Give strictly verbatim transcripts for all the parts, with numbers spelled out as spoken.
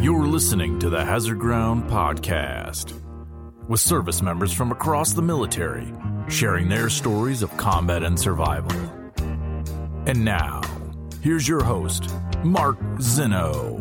You're listening to the Hazard Ground Podcast, with service members from across the military sharing their stories of combat and survival. And now, here's your host, Mark Zeno.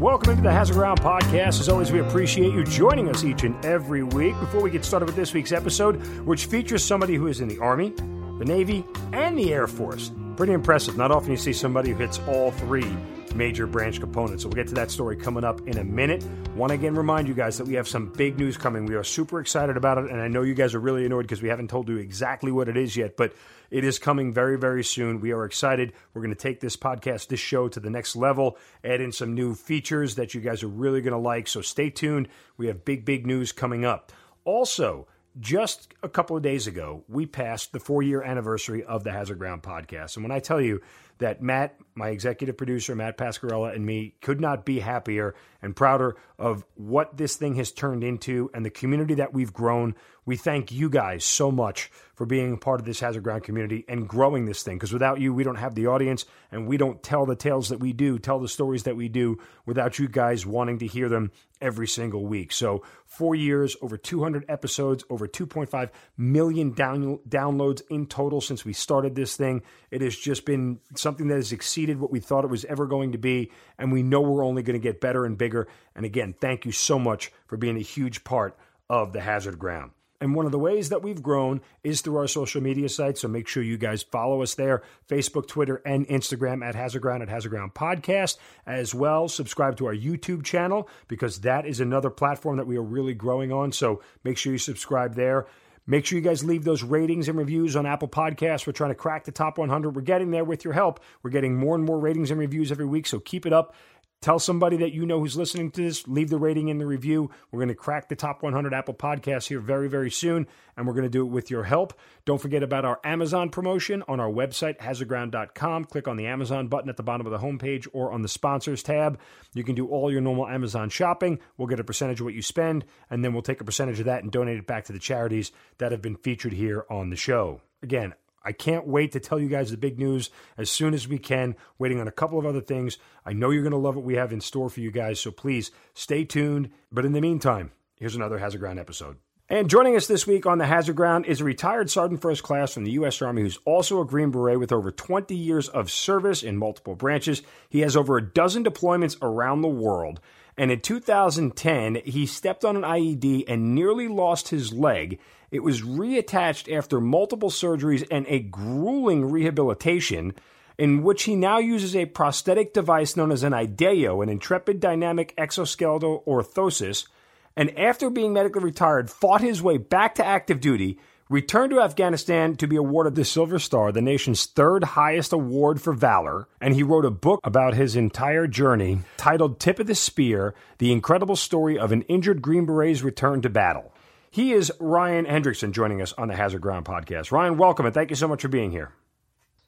Welcome into the Hazard Ground Podcast. As always, we appreciate you joining us each and every week. Before we get started with this week's episode, which features somebody who is in the Army, the Navy, and the Air Force. Pretty impressive. Not often you see somebody who hits all three major branch components. So we'll get to that story coming up in a minute. Want to again remind you guys that we have some big news coming. We are super excited about it, and I know you guys are really annoyed because we haven't told you exactly what it is yet, but it is coming very, very soon. We are excited. We're going to take this podcast, this show, to the next level, add in some new features that you guys are really going to like, so stay tuned. We have big, big news coming up. Also, just a couple of days ago, we passed the four-year anniversary of the Hazard Ground Podcast. And when I tell you that Matt, my executive producer, Matt Pascarella, and me could not be happier and prouder of what this thing has turned into and the community that we've grown, we thank you guys so much for being a part of this Hazard Ground community and growing this thing. Because without you, we don't have the audience, and we don't tell the tales that we do, tell the stories that we do without you guys wanting to hear them every single week. So four years, over two hundred episodes, over two point five million down- downloads in total since we started this thing. It has just been something something that has exceeded what we thought it was ever going to be, and we know we're only going to get better and bigger. And again, thank you so much for being a huge part of the Hazard Ground. And one of the ways that we've grown is through our social media sites, so make sure you guys follow us there, Facebook, Twitter, and Instagram at Hazard Ground, at Hazard Ground Podcast. As well, subscribe to our YouTube channel, because that is another platform that we are really growing on, so make sure you subscribe there. Make sure you guys leave those ratings and reviews on Apple Podcasts. We're trying to crack the top one hundred. We're getting there with your help. We're getting more and more ratings and reviews every week, so keep it up. Tell somebody that you know who's listening to this. Leave the rating and the review. We're going to crack the top one hundred Apple Podcasts here very, very soon, and we're going to do it with your help. Don't forget about our Amazon promotion on our website, hazard ground dot com. Click on the Amazon button at the bottom of the homepage or on the Sponsors tab. You can do all your normal Amazon shopping. We'll get a percentage of what you spend, and then we'll take a percentage of that and donate it back to the charities that have been featured here on the show. Again, I can't wait to tell you guys the big news as soon as we can, waiting on a couple of other things. I know you're going to love what we have in store for you guys, so please stay tuned. But in the meantime, here's another Hazard Ground episode. And joining us this week on the Hazard Ground is a retired Sergeant First Class from the U S Army who's also a Green Beret with over twenty years of service in multiple branches. He has over a dozen deployments around the world. And in two thousand ten, he stepped on an I E D and nearly lost his leg. It was reattached after multiple surgeries and a grueling rehabilitation, in which he now uses a prosthetic device known as an I D E O, an intrepid dynamic exoskeletal orthosis, and after being medically retired, fought his way back to active duty, returned to Afghanistan to be awarded the Silver Star, the nation's third highest award for valor, and he wrote a book about his entire journey titled Tip of the Spear, The Incredible Story of an Injured Green Beret's Return to Battle. He is Ryan Hendrickson, joining us on the Hazard Ground Podcast. Ryan, welcome, and thank you so much for being here.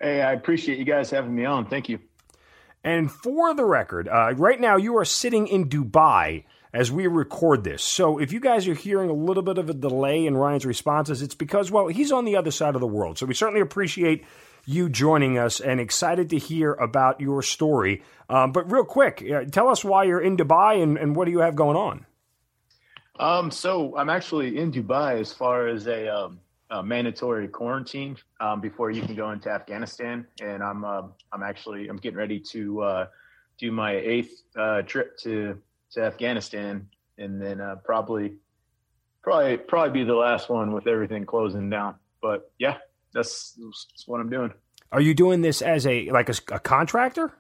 Hey, I appreciate you guys having me on. Thank you. And for the record, uh, right now you are sitting in Dubai as we record this. So if you guys are hearing a little bit of a delay in Ryan's responses, it's because, well, he's on the other side of the world. So we certainly appreciate you joining us and excited to hear about your story. Um, but real quick, uh, tell us why you're in Dubai and, and what do you have going on? Um, so I'm actually in Dubai as far as a, um, a mandatory quarantine um, before you can go into Afghanistan, and I'm uh, I'm actually I'm getting ready to uh, do my eighth uh, trip to to Afghanistan, and then uh, probably probably probably be the last one with everything closing down. But yeah, that's, that's what I'm doing. Are you doing this as a like a, a contractor?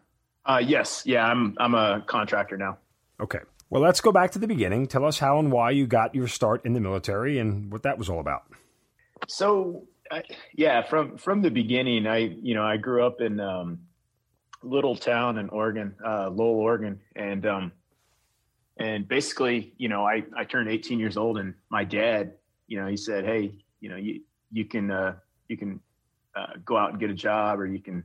Uh, yes, yeah, I'm I'm a contractor now. Okay. Well, let's go back to the beginning. Tell us how and why you got your start in the military and what that was all about. So, I, yeah, from from the beginning, I you know I grew up in um, a little town in Oregon, uh, Lowell, Oregon, and um, and basically, you know, I, I turned eighteen years old, and my dad, you know, he said, hey, you know, you you can uh, you can uh, go out and get a job, or you can,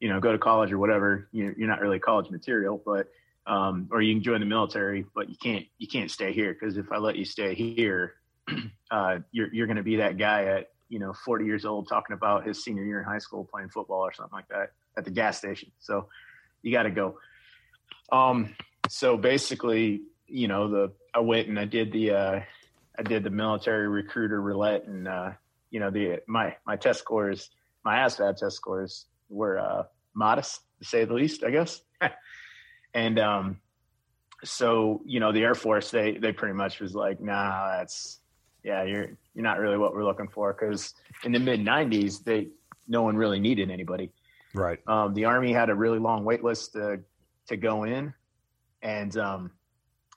you know, go to college or whatever. You're, you're not really college material, but Um, or you can join the military, but you can't you can't stay here, because if I let you stay here, uh, you're you're going to be that guy at you know forty years old talking about his senior year in high school playing football or something like that. at the gas station. So you got to go. Um, so basically, you know, the, I went and I did the, uh, I did the military recruiter roulette, and, uh, you know, the, my, my test scores, my A S V A B test scores were, uh, modest to say the least, I guess. And, um, so, you know, the Air Force, they, they pretty much was like, nah, that's, yeah, you're, you're not really what we're looking for. Cause in the mid nineties, they, no one really needed anybody. Right. Um, the Army had a really long wait list to, to go in. And, um,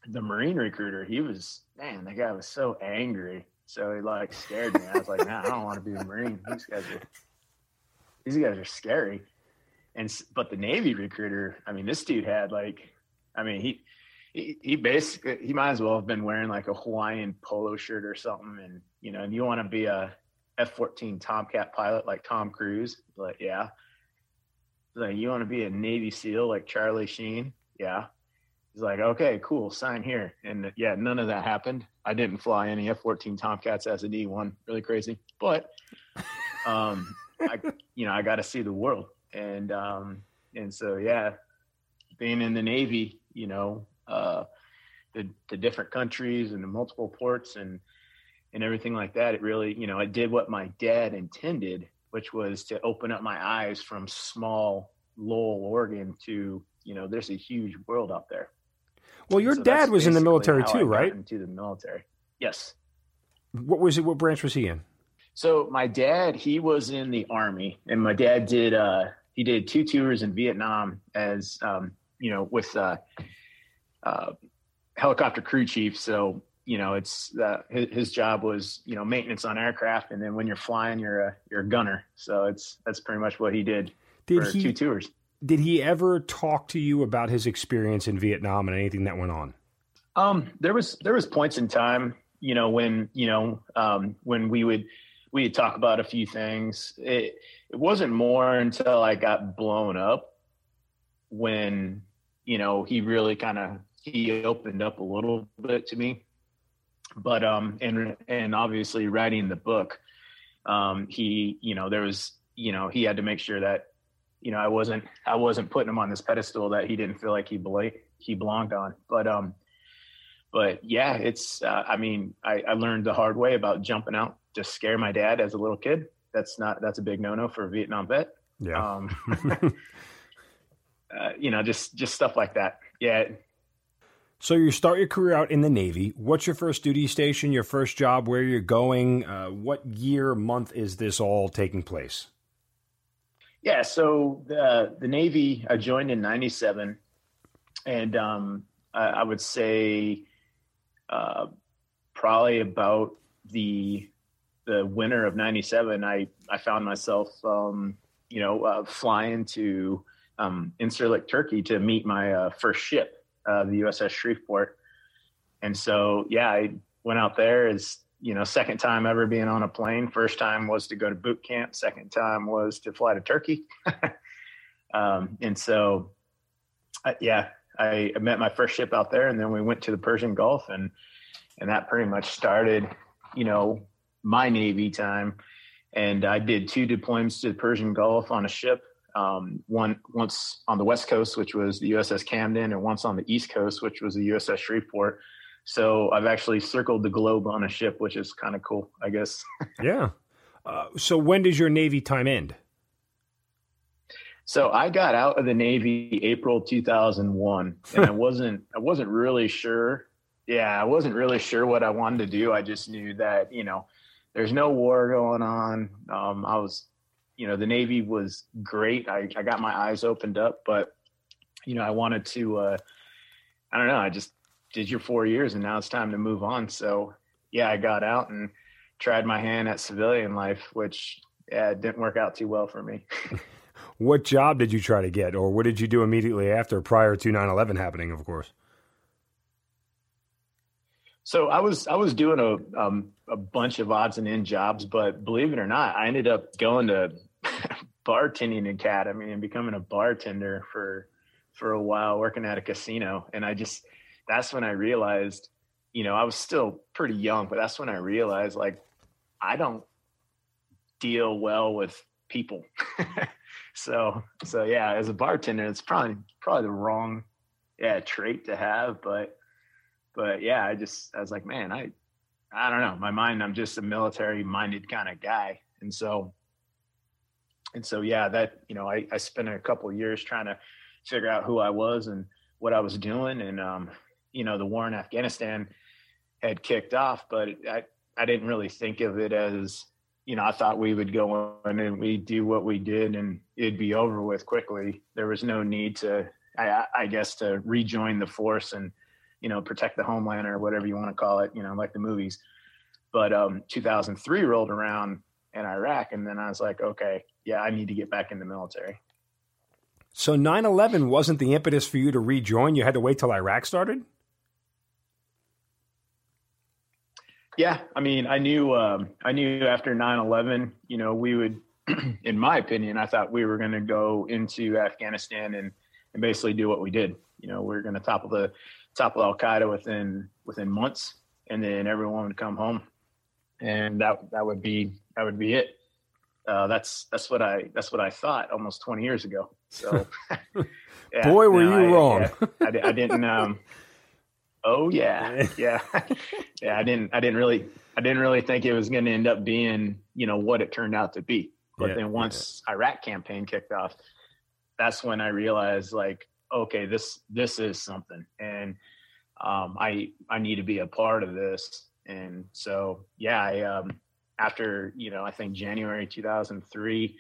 the Marine recruiter, he was, man, that guy was so angry. So he like scared me. I was like, nah, I don't want to be a Marine. These guys are, these guys are scary. And, but the Navy recruiter, I mean, this dude had like, I mean, he, he, he basically, he might as well have been wearing like a Hawaiian polo shirt or something. And, you know, and you want to be a F fourteen Tomcat pilot, like Tom Cruise, like, yeah. Like, you want to be a Navy SEAL, like Charlie Sheen. Yeah. He's like, okay, cool, sign here. And yeah, none of that happened. I didn't fly any F fourteen Tomcats as a D one, really crazy. But, um, I, you know, I got to see the world. And, um, and so, yeah, being in the Navy, you know, uh, the, the different countries and the multiple ports and, and everything like that, it really, you know, I did what my dad intended, which was to open up my eyes from small Lowell, Oregon to, you know, there's a huge world out there. Well, your so dad was in the military too, right? Into the military. Yes. What was it? What branch was he in? So my dad, he was in the Army, and my dad did, uh, he did two tours in Vietnam as, um, you know, with, uh, uh, helicopter crew chief. So, you know, it's, uh, his, his job was, you know, maintenance on aircraft. And then when you're flying, you're a, you're a gunner. So it's, that's pretty much what he did, did for he... two tours. Did he ever talk to you about his experience in Vietnam and anything that went on? Um, there was, there was points in time, you know, when, you know, um, when we would, we would talk about a few things. It, it wasn't more until I got blown up when, you know, he really kind of, he opened up a little bit to me, but, um, and, and obviously writing the book, um, he, you know, there was, you know, he had to make sure that, you know, I wasn't, I wasn't putting him on this pedestal that he didn't feel like he bela- he belonged on. But, um, but yeah, it's, uh, I mean, I, I learned the hard way about jumping out to scare my dad as a little kid. That's not, that's a big no-no for a Vietnam vet. Yeah. Um, uh, you know, just, just stuff like that. Yeah. So you start your career out in the Navy. What's your first duty station, your first job, where you're going? Uh, what year, month is this all taking place? Yeah, so the the Navy, I joined in ninety-seven, and um, I, I would say uh, probably about the the winter of ninety-seven, I, I found myself, um, you know, uh, flying to um, Incirlik, Turkey to meet my uh, first ship, uh, the U S S Shreveport. And so, yeah, I went out there as, you know, second time ever being on a plane. First time was to go to boot camp. Second time was to fly to Turkey. um, and so, uh, yeah, I, I met my first ship out there, and then we went to the Persian Gulf, and, and that pretty much started, you know, my Navy time. And I did two deployments to the Persian Gulf on a ship. Um, one once on the West Coast, which was the U S S Camden, and once on the East Coast, which was the U S S Shreveport. So I've actually circled the globe on a ship, which is kind of cool, I guess. Yeah. Uh, so when does your Navy time end? So I got out of the Navy April two thousand one, and I wasn't I wasn't really sure. Yeah, I wasn't really sure what I wanted to do. I just knew that, you know, there's no war going on. Um, I was, you know, the Navy was great. I, I got my eyes opened up, but, you know, I wanted to, uh, I don't know, I just, did your four years and now it's time to move on. So yeah, I got out and tried my hand at civilian life, which yeah, it didn't work out too well for me. What job did you try to get, or what did you do immediately after, prior to nine eleven happening, of course? So I was, I was doing a, um, a bunch of odds and end jobs, but believe it or not, I ended up going to bartending academy and becoming a bartender for, for a while, working at a casino. And I just, that's when I realized, you know, I was still pretty young, but that's when I realized, like, I don't deal well with people. So, so yeah, as a bartender, it's probably, probably the wrong, yeah, trait to have, but, but yeah, I just, I was like, man, I, I don't know, my mind, I'm just a military minded kind of guy. And so, and so, yeah, that, you know, I, I spent a couple of years trying to figure out who I was and what I was doing. And, um, you know, the war in Afghanistan had kicked off, but I, I didn't really think of it as, you know, I thought we would go in and we'd do what we did and it'd be over with quickly. There was no need to, I, I guess, to rejoin the force and, you know, protect the homeland or whatever you want to call it, you know, like the movies. But um, two thousand three rolled around in Iraq, and then I was like, okay, yeah, I need to get back in the military. So nine eleven wasn't the impetus for you to rejoin? You had to wait till Iraq started? Yeah, I mean, I knew um, I knew after nine eleven, you know, we would, in my opinion, I thought we were going to go into Afghanistan and, and basically do what we did. You know, we were going to topple the topple Al Qaeda within within months, and then everyone would come home, and that that would be that would be it. Uh, that's that's what I that's what I thought almost twenty years ago. So, yeah, boy, were no, you I, wrong. Yeah, I, I didn't. Um, Oh yeah. Yeah. Yeah. I didn't, I didn't really, I didn't really think it was going to end up being, you know, what it turned out to be. But yeah, then once yeah. Iraq campaign kicked off, that's when I realized like, okay, this, this is something. And, um, I, I need to be a part of this. And so, yeah, I, um, after, you know, I think January, two thousand three,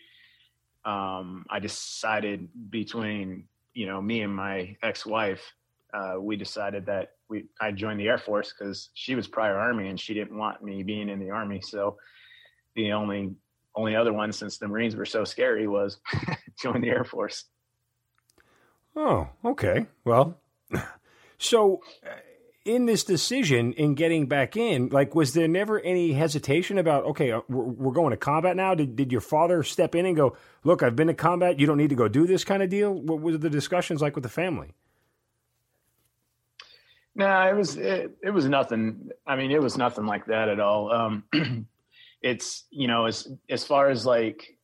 um, I decided between, you know, me and my ex-wife, uh, we decided that, We, I joined the Air Force because she was prior Army and she didn't want me being in the Army. So the only only other one, since the Marines were so scary, was join the Air Force. Oh, okay. Well, so in this decision in getting back in, like, was there never any hesitation about, okay, we're, we're going to combat now? Did did your father step in and go, look, I've been to combat. You don't need to go do this kind of deal? What were the discussions like with the family? No, nah, it was, it, it was nothing. I mean, it was nothing like that at all. Um, it's, you know, as, as far as like,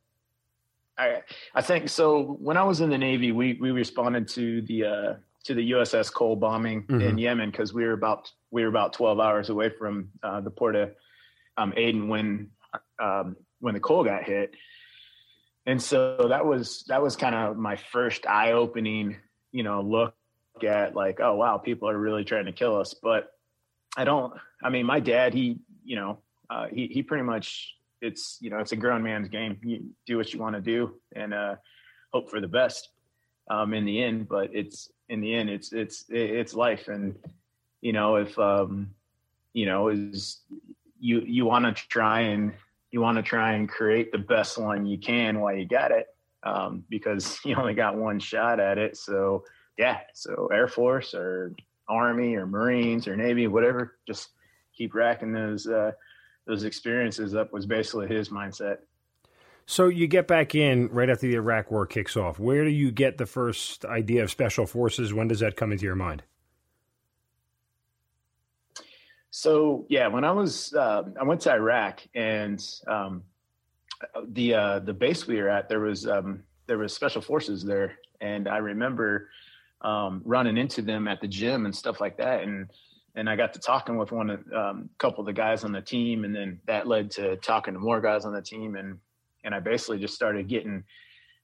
I, I think, so when I was in the Navy, we, we responded to the, uh, to the U S S Cole bombing mm-hmm. in Yemen. Cause we were about, we were about twelve hours away from, uh, the port of, um, Aden when, um, when the Cole got hit. And so that was, that was kind of my first eye opening, you know, look at like, oh wow, people are really trying to kill us. But I don't, I mean, my dad, he, you know, uh, he, he pretty much, it's, you know, it's a grown man's game. You do what you want to do and, uh, hope for the best, um, in the end, but it's in the end, it's, it's, it's life. And, you know, if, um, you know, is you, you want to try and you want to try and create the best one you can while you got it. Um, because you only got one shot at it. So, yeah. So Air Force or Army or Marines or Navy, whatever, just keep racking those, uh, those experiences up was basically his mindset. So you get back in right after the Iraq war kicks off. Where do you get the first idea of special forces? When does that come into your mind? So, yeah, when I was, uh, I went to Iraq and, um, the, uh, the base we were at, there was, um, there was special forces there. And I remember, um, running into them at the gym and stuff like that. And, and I got to talking with one, of um, couple of the guys on the team. And then that led to talking to more guys on the team. And, and I basically just started getting,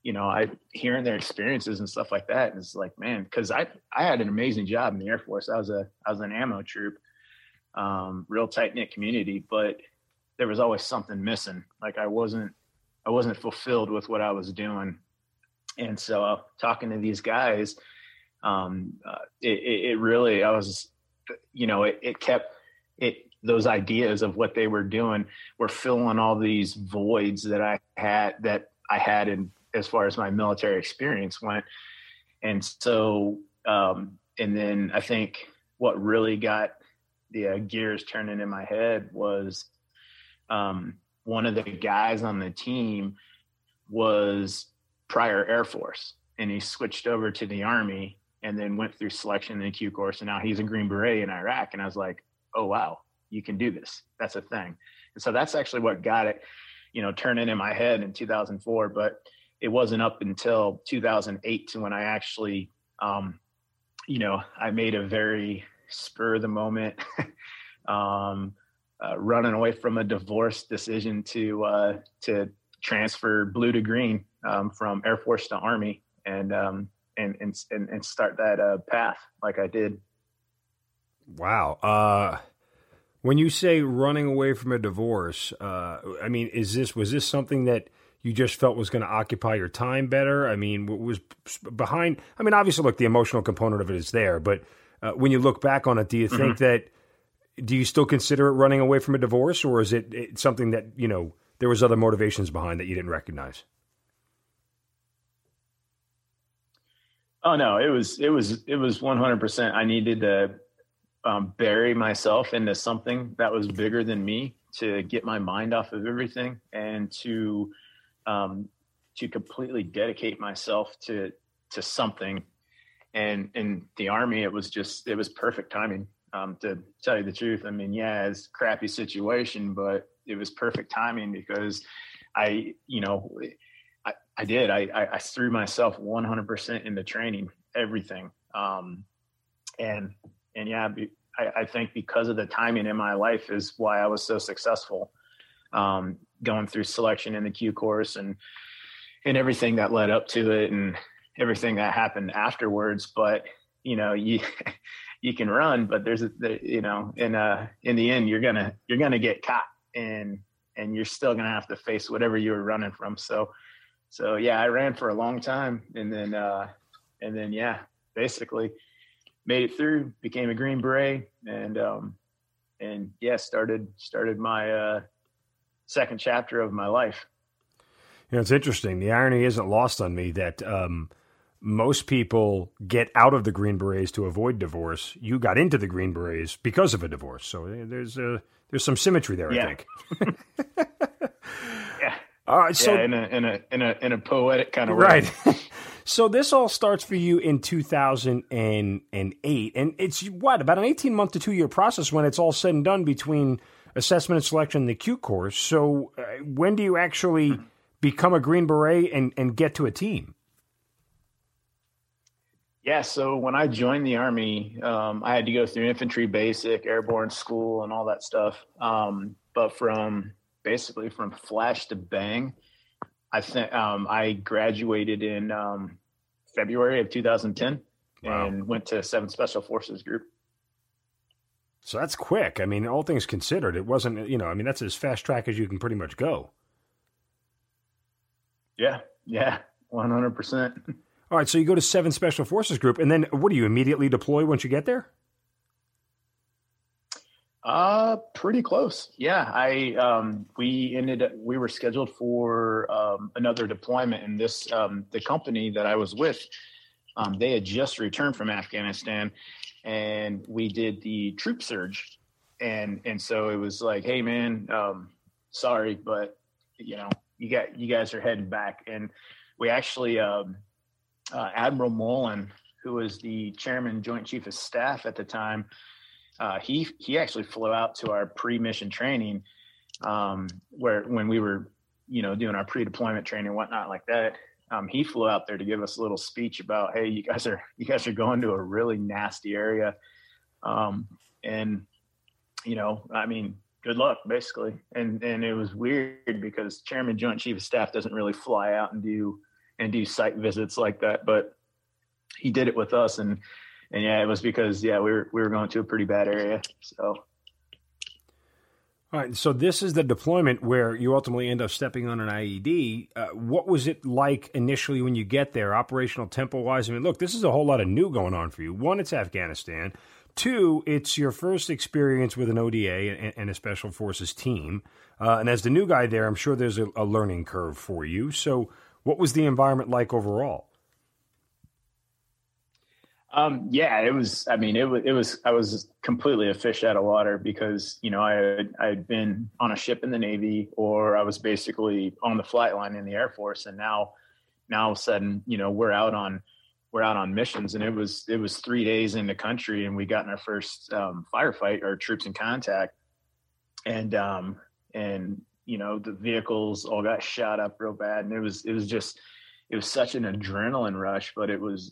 you know, I hearing their experiences and stuff like that. And it's like, man, cause I, I had an amazing job in the Air Force. I was a, I was an ammo troop, um, real tight knit community, but there was always something missing. Like I wasn't, I wasn't fulfilled with what I was doing. And so uh, talking to these guys, um, uh, it, it really, I was, you know, it, it kept it, those ideas of what they were doing were filling all these voids that I had, that I had in, as far as my military experience went. And so, um, and then I think what really got the uh, gears turning in my head was, um, one of the guys on the team was prior Air Force and he switched over to the Army and then went through selection and Q course. And now he's a Green Beret in Iraq. And I was like, oh, wow, you can do this. That's a thing. And so that's actually what got it, you know, turning in my head in two thousand four. But it wasn't up until two thousand eight when I actually, um, you know, I made a very spur of the moment, um, uh, running away from a divorce decision to uh, to transfer blue to green um, from Air Force to Army, and um, and and and start that uh, path like I did. Wow. Uh, when you say running away from a divorce, uh, I mean, is this was this something that you just felt was going to occupy your time better? I mean, what was behind? I mean, obviously, look, the emotional component of it is there, but uh, when you look back on it, do you think mm-hmm. that, do you still consider it running away from a divorce, or is it, it something that, you know, there was other motivations behind that you didn't recognize? Oh no, it was, it was, it was one hundred percent. I needed to um, bury myself into something that was bigger than me to get my mind off of everything and to, um, to completely dedicate myself to, to something. And in the Army, it was just, it was perfect timing. Um, to tell you the truth, I mean, yeah, it's a crappy situation, but it was perfect timing because I, you know, I, I did, I, I, I threw myself one hundred percent into training, everything. Um, and, and yeah, I, I think because of the timing in my life is why I was so successful, um, going through selection in the Q course and, and everything that led up to it and everything that happened afterwards. But, you know, you, you can run, but there's, a, the, you know, in, uh, in the end, you're going to, you're going to get caught and, and you're still going to have to face whatever you were running from. So, so yeah, I ran for a long time and then, uh, and then, yeah, basically made it through, became a Green Beret and, um, and yeah, started, started my, uh, second chapter of my life. You know, it's interesting. The irony isn't lost on me that, um, most people get out of the Green Berets to avoid divorce. You got into the Green Berets because of a divorce. So there's a, there's some symmetry there, yeah. I think. yeah. All right. Yeah, so in a, in a, in a, in a poetic kind of way. Right. So this all starts for you in two thousand eight, and it's what, about an eighteen month to two year process when it's all said and done between assessment and selection and the Q course. So uh, when do you actually become a Green Beret and, and get to a team? Yeah, so when I joined the Army, um, I had to go through infantry basic, airborne school, and all that stuff. Um, but from basically from flash to bang, I think um, I graduated in um, February of two thousand ten wow. and went to seventh Special Forces Group. So that's quick. I mean, all things considered, it wasn't, you know, I mean, that's as fast track as you can pretty much go. Yeah, yeah, one hundred percent. All right, so you go to seventh Special Forces Group, and then what do you immediately deploy once you get there? Uh, pretty close. Yeah, I um, we ended up, we were scheduled for um, another deployment, and this um, the company that I was with, um, they had just returned from Afghanistan, and we did the troop surge, and and so it was like, hey man, um, sorry, but you know you got you guys are heading back, and we actually. Um, Uh, Admiral Mullen, who was the chairman Joint Chief of Staff at the time, uh, he he actually flew out to our pre-mission training, um, where when we were, you know, doing our pre-deployment training and whatnot like that. Um, he flew out there to give us a little speech about, hey, you guys are you guys are going to a really nasty area, um, and you know, I mean, good luck, basically. And and it was weird because Chairman Joint Chief of Staff doesn't really fly out and do. and do site visits like that, but he did it with us. And, and yeah, it was because, yeah, we were, we were going to a pretty bad area. So. All right. So this is the deployment where you ultimately end up stepping on an I E D. Uh, what was it like initially when you get there, operational tempo wise? I mean, look, this is a whole lot of new going on for you. One, it's Afghanistan. Two, it's your first experience with an O D A and, and a special forces team. Uh, and as the new guy there, I'm sure there's a, a learning curve for you. So, what was the environment like overall? Um, yeah, it was, I mean, it was, it was, I was completely a fish out of water because, you know, I had, I had been on a ship in the Navy or I was basically on the flight line in the Air Force. And now, now all of a sudden, you know, we're out on, we're out on missions and it was, it was three days in the country and we got in our first um, firefight or troops in contact and, um, and, you know, the vehicles all got shot up real bad. And it was, it was just, it was such an adrenaline rush, but it was,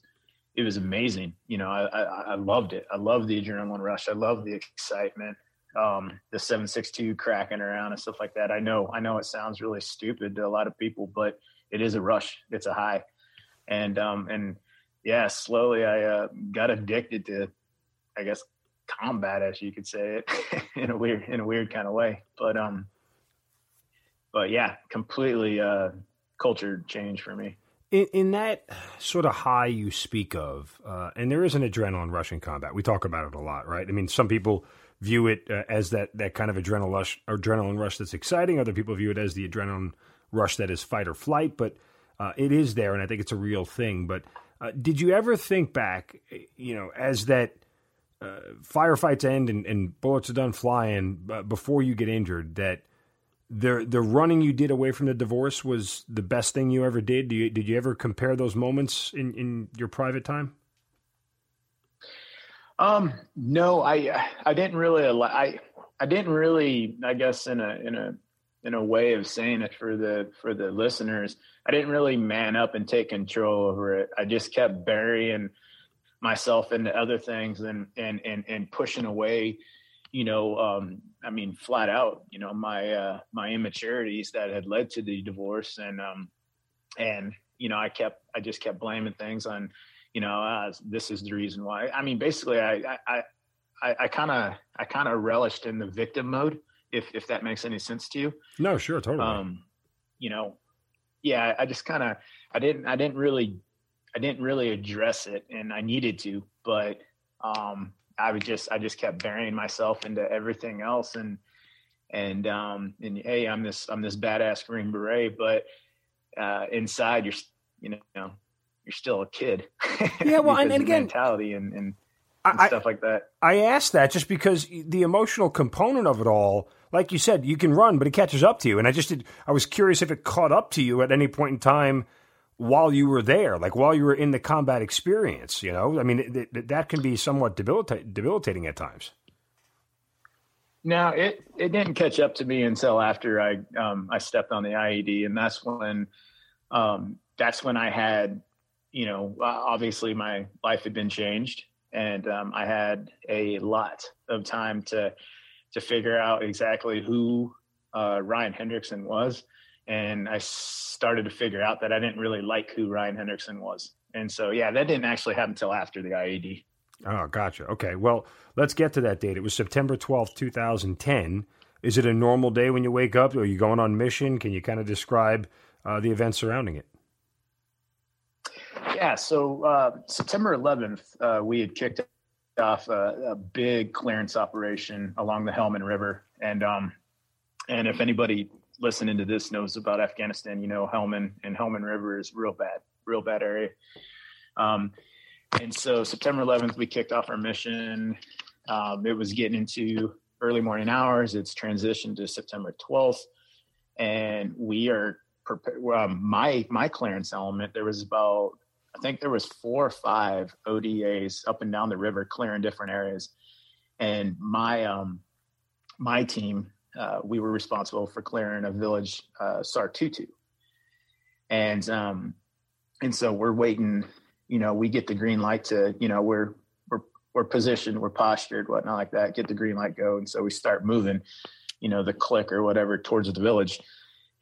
it was amazing. You know, I, I, I loved it. I loved the adrenaline rush. I loved the excitement, um, the seven six two cracking around and stuff like that. I know, I know it sounds really stupid to a lot of people, but it is a rush. It's a high. And, um, and yeah, slowly I, uh, got addicted to, I guess, combat, as you could say it in a weird, in a weird kind of way. But, um, but yeah, completely, uh, culture change for me. In, in that sort of high you speak of, uh, and there is an adrenaline rush in combat. We talk about it a lot, right? I mean, some people view it uh, as that, that kind of adrenaline rush, adrenaline rush that's exciting. Other people view it as the adrenaline rush that is fight or flight, but uh, it is there, and I think it's a real thing. But uh, did you ever think back, you know, as that uh, firefights end and, and bullets are done flying uh, before you get injured, that The the running you did away from the divorce was the best thing you ever did? Do you, did you ever compare those moments in, in your private time? Um, no, I I didn't really I I didn't really I guess in a in a in a way of saying it for the for the listeners, I didn't really man up and take control over it. I just kept burying myself into other things and and and, and pushing away. You know, um, I mean, flat out, you know, my, uh, my immaturities that had led to the divorce. And, um, and, you know, I kept, I just kept blaming things on, you know, uh, this is the reason why. I mean, basically I, I, I kind of, I kind of relished in the victim mode, if, if that makes any sense to you. No, sure. Totally. Um, you know, yeah, I just kind of, I didn't, I didn't really, I didn't really address it, and I needed to, but, um, I would just, I just kept burying myself into everything else. And, and, um, and hey, I'm this, I'm this badass Green Beret, but, uh, inside you're, you know, you're still a kid. Yeah. Well, and, and again, mentality and, and, and I, stuff like that. I asked that just because the emotional component of it all, like you said, you can run, but it catches up to you. And I just did, I was curious if it caught up to you at any point in time while you were there, like while you were in the combat experience, you know, I mean, th- th- that can be somewhat debilita- debilitating at times. No, it, it didn't catch up to me until after I, um, I stepped on the I E D, and that's when, um, that's when I had, you know, obviously my life had been changed, and, um, I had a lot of time to, to figure out exactly who, uh, Ryan Hendrickson was. And I started to figure out that I didn't really like who Ryan Hendrickson was. And so, yeah, that didn't actually happen until after the I E D. Oh, gotcha. Okay. Well, let's get to that date. It was September twelfth, twenty ten. Is it a normal day when you wake up? Are you going on mission? Can you kind of describe uh, the events surrounding it? Yeah. So uh, September eleventh, uh, we had kicked off a, a big clearance operation along the Helmand River. And, um, and if anybody listening to this knows about Afghanistan, you know, Helmand and Helmand River is real bad, real bad area. Um, and so September eleventh, we kicked off our mission. Um, it was getting into early morning hours. It's transitioned to September twelfth, and we are prepared. Um, my, my clearance element, there was about, I think there was four or five O D As up and down the river clearing different areas. And my, um, my team, Uh, we were responsible for clearing a village, uh, Sartutu. And, um, and so we're waiting, you know, we get the green light to, you know, we're, we're, we're positioned, we're postured, whatnot like that, get the green light, go. And so we start moving, you know, the click or whatever towards the village,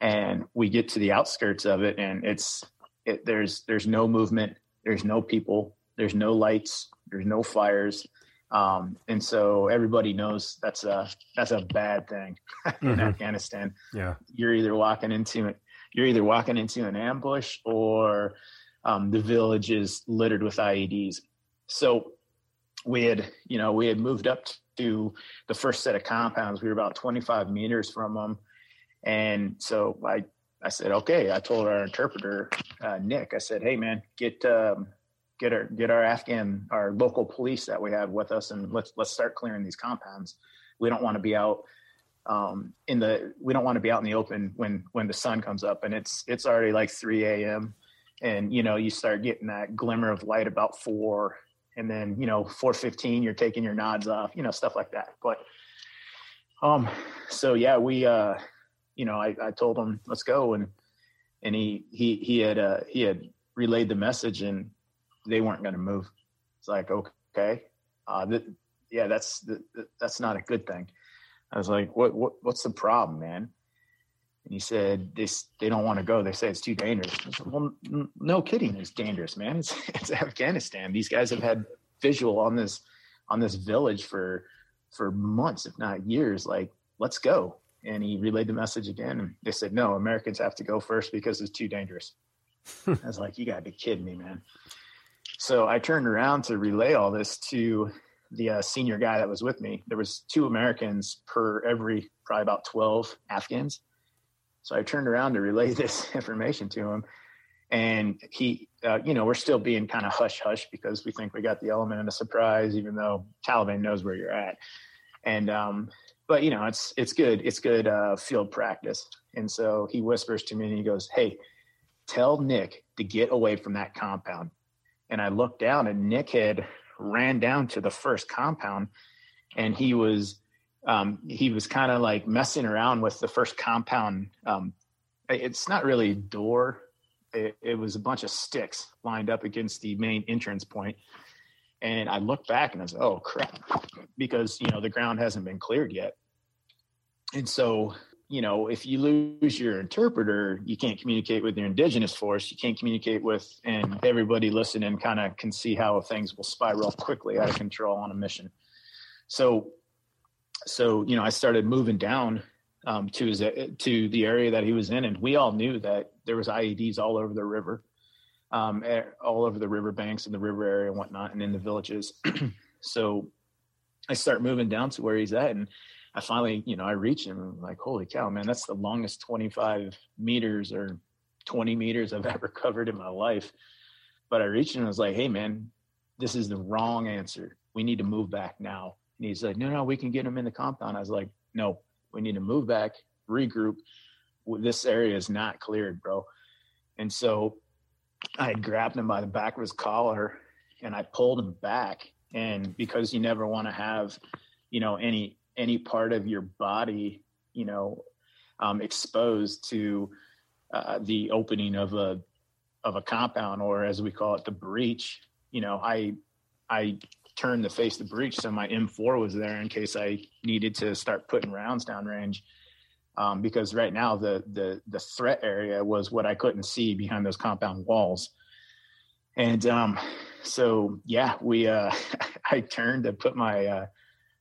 and we get to the outskirts of it. And it's, it, there's, there's no movement. There's no people, there's no lights, there's no fires. Um, and so everybody knows that's a, that's a bad thing in mm-hmm. Afghanistan. Yeah. You're either walking into it, you're either walking into an ambush, or, um, the village is littered with I E Ds. So we had, you know, we had moved up to the first set of compounds. We were about twenty-five meters from them. And so I, I said, okay, I told our interpreter, uh, Nick, I said, hey man, get, um, get our, get our Afghan, our local police that we have with us, and let's, let's start clearing these compounds. We don't want to be out um, in the, we don't want to be out in the open when, when the sun comes up, and it's, it's already like three a.m. and, you know, you start getting that glimmer of light about four, and then, you know, four fifteen, you're taking your nods off, you know, stuff like that. But, um, so yeah, we, uh, you know, I, I told them, let's go. And, and he he he had uh, he had relayed the message, and they weren't going to move. It's like, okay, uh, th- yeah, that's th- th- that's not a good thing. I was like, what what what's the problem, man? And he said, they they don't want to go. They say it's too dangerous. I said, well, n- no kidding, it's dangerous, man. It's it's Afghanistan. These guys have had visual on this on this village for for months, if not years. Like, let's go. And he relayed the message again. And they said, no, Americans have to go first because it's too dangerous. I was like, you got to be kidding me, man. So I turned around to relay all this to the uh, senior guy that was with me. There was two Americans per every, probably about twelve Afghans. So I turned around to relay this information to him. And he, uh, you know, we're still being kind of hush hush because we think we got the element of the surprise, even though Taliban knows where you're at. And, um, but you know, it's, it's good. It's good, uh, field practice. And so he whispers to me and he goes, hey, tell Nick to get away from that compound. And I looked down and Nick had ran down to the first compound, and he was, um, he was kind of like messing around with the first compound. Um, it's not really a door. It, it was a bunch of sticks lined up against the main entrance point. And I looked back and I was, oh crap, because, you know, the ground hasn't been cleared yet. And so, you know, if you lose your interpreter, you can't communicate with your indigenous force. You can't communicate with, and everybody listening kind of can see how things will spiral quickly out of control on a mission. So, so, you know, I started moving down um, to his, to the area that he was in. And we all knew that there was I E Ds all over the river. Um, all over the riverbanks and the river area and whatnot, and in the villages. So I start moving down to where he's at, and I finally, you know, I reach him. I'm like, holy cow, man, that's the longest twenty-five meters or twenty meters I've ever covered in my life. But I reached him and I was like, hey, man, this is the wrong answer. We need to move back now. And he's like, no, no, we can get him in the compound. I was like, no, we need to move back, regroup. This area is not cleared, bro. And so I had grabbed him by the back of his collar and I pulled him back. And because you never want to have, you know, any, any part of your body, you know, um, exposed to uh, the opening of a, of a compound, or as we call it, the breach, you know, I, I turned to face the breach. So my M four was there in case I needed to start putting rounds downrange. Um, because right now the, the the threat area was what I couldn't see behind those compound walls. And um, so, yeah, we uh, I turned to put my uh,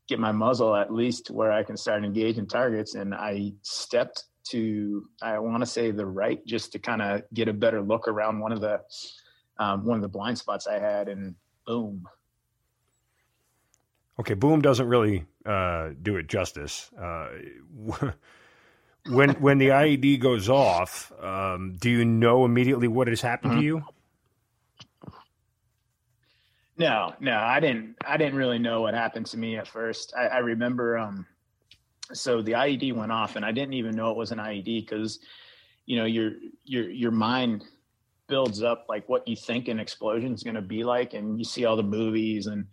get my muzzle at least where I can start engaging targets. And I stepped to, I want to say the right, just to kind of get a better look around one of the um, one of the blind spots I had, and boom. Okay, boom doesn't really uh, do it justice. Uh, When when the I E D goes off, um, do you know immediately what has happened mm-hmm. to you? No, no, I didn't. I didn't really know what happened to me at first. I, I remember. Um, so the I E D went off, and I didn't even know it was an I E D because, you know, your your your mind builds up like what you think an explosion is going to be like, and you see all the movies, and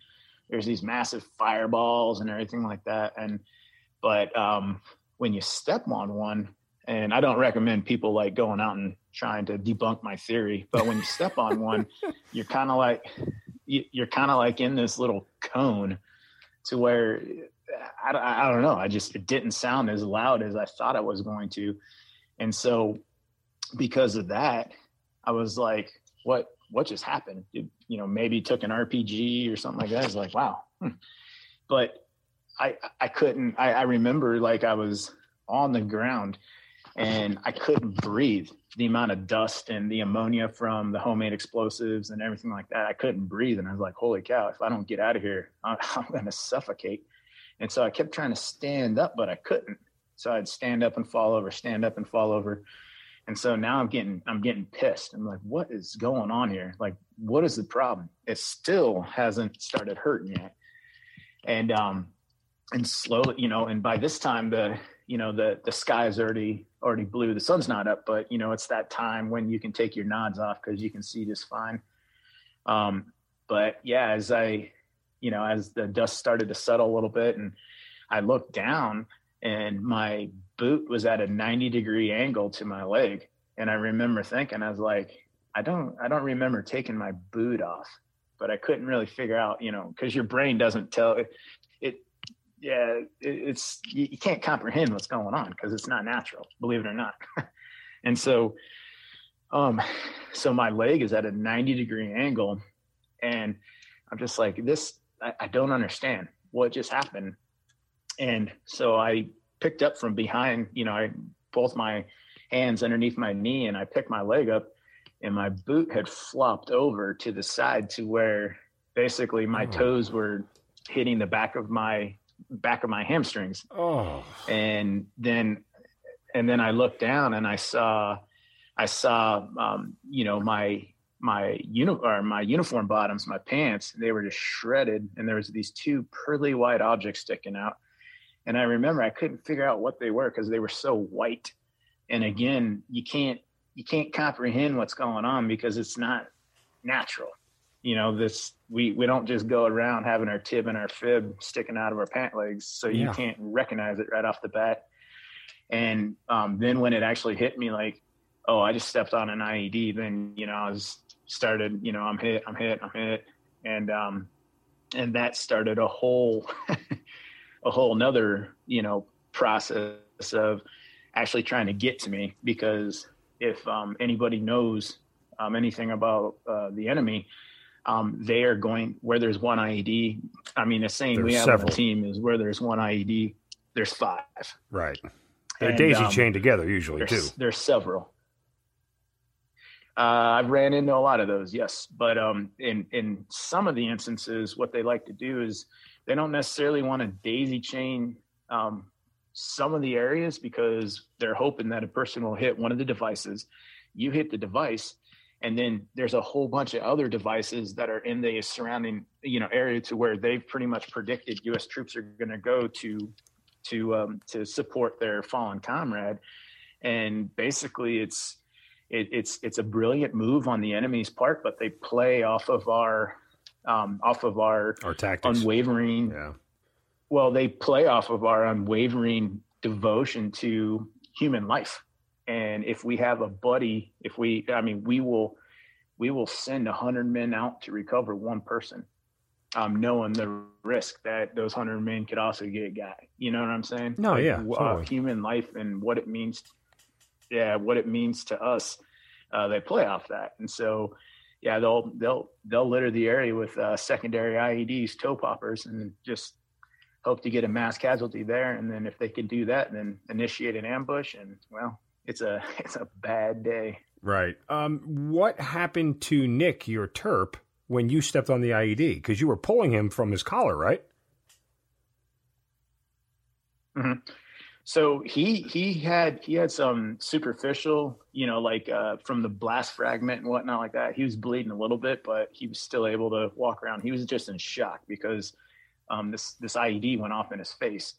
there's these massive fireballs and everything like that, and but. Um, when you step on one, and I don't recommend people like going out and trying to debunk my theory, but when you step on one, you're kind of like, you're kind of like in this little cone to where, I, I don't know. I just, it didn't sound as loud as I thought it was going to. And so because of that, I was like, what, what just happened? It, you know, maybe took an R P G or something like that. I was like, wow. Hmm. But I, I couldn't, I, I remember like I was on the ground and I couldn't breathe. The amount of dust and the ammonia from the homemade explosives and everything like that, I couldn't breathe. And I was like, holy cow, if I don't get out of here, I'm, I'm going to suffocate. And so I kept trying to stand up, but I couldn't. So I'd stand up and fall over, stand up and fall over. And so now I'm getting, I'm getting pissed. I'm like, what is going on here? Like, what is the problem? It still hasn't started hurting yet. And, um, And slowly, you know, and by this time, the, you know, the, the sky is already, already blue. The sun's not up, but, you know, it's that time when you can take your nods off because you can see just fine. Um, but yeah, as I, you know, as the dust started to settle a little bit and I looked down and my boot was at a ninety degree angle to my leg. And I remember thinking, I was like, I don't, I don't remember taking my boot off, but I couldn't really figure out, you know, cause your brain doesn't tell it. it yeah. It, it's, you, you can't comprehend what's going on cause it's not natural, believe it or not. And so, um, so my leg is at a ninety degree angle and I'm just like this, I, I don't understand what just happened. And so I picked up from behind, you know, I, both my hands underneath my knee and I picked my leg up and my boot had flopped over to the side to where basically my oh. toes were hitting the back of my back of my hamstrings. Oh. And then, and then I looked down and I saw, I saw, um, you know, my, my uni- or my uniform bottoms, my pants, they were just shredded. And there was these two pearly white objects sticking out. And I remember I couldn't figure out what they were because they were so white. And again, you can't, you can't comprehend what's going on because it's not natural. You know, this, we, we don't just go around having our tib and our fib sticking out of our pant legs. So yeah. you can't recognize it right off the bat. And um, then when it actually hit me, like, oh, I just stepped on an I E D. Then, you know, I was started, you know, I'm hit, I'm hit, I'm hit. And, um, and that started a whole, a whole nother, you know, process of actually trying to get to me, because if um, anybody knows um, anything about uh, the enemy, um, they are going where there's one I E D. I mean, the same there's we have several. On the team is where there's one I E D, there's five. Right. They're and, daisy um, chained together usually there's, too. There's several. Uh, I ran into a lot of those, yes. But um, in, in some of the instances, what they like to do is they don't necessarily want to daisy chain um, some of the areas because they're hoping that a person will hit one of the devices. You hit the device, and then there's a whole bunch of other devices that are in the surrounding, you know, area to where they've pretty much predicted U S troops are going to go to to um, to support their fallen comrade. And basically, it's it, it's it's a brilliant move on the enemy's part, but they play off of our um, off of our, our tactics. Unwavering. Yeah. Well, they play off of our unwavering devotion to human life. And if we have a buddy, if we, I mean, we will, we will send a hundred men out to recover one person, um, knowing the risk that those hundred men could also get a guy. You know what I'm saying? No, like, yeah. Totally. Uh, human life and what it means. Yeah. What it means to us. Uh, they play off that. And so, yeah, they'll, they'll, they'll litter the area with uh, secondary I E Ds, toe poppers, and just hope to get a mass casualty there. And then if they could do that, then initiate an ambush. And well, it's a, it's a bad day. Right. Um, what happened to Nick, your Terp, when you stepped on the I E D? Cause you were pulling him from his collar, right? Mm-hmm. So he, he had, he had some superficial, you know, like, uh, from the blast fragment and whatnot like that. He was bleeding a little bit, but he was still able to walk around. He was just in shock because, Um, this, this I E D went off in his face.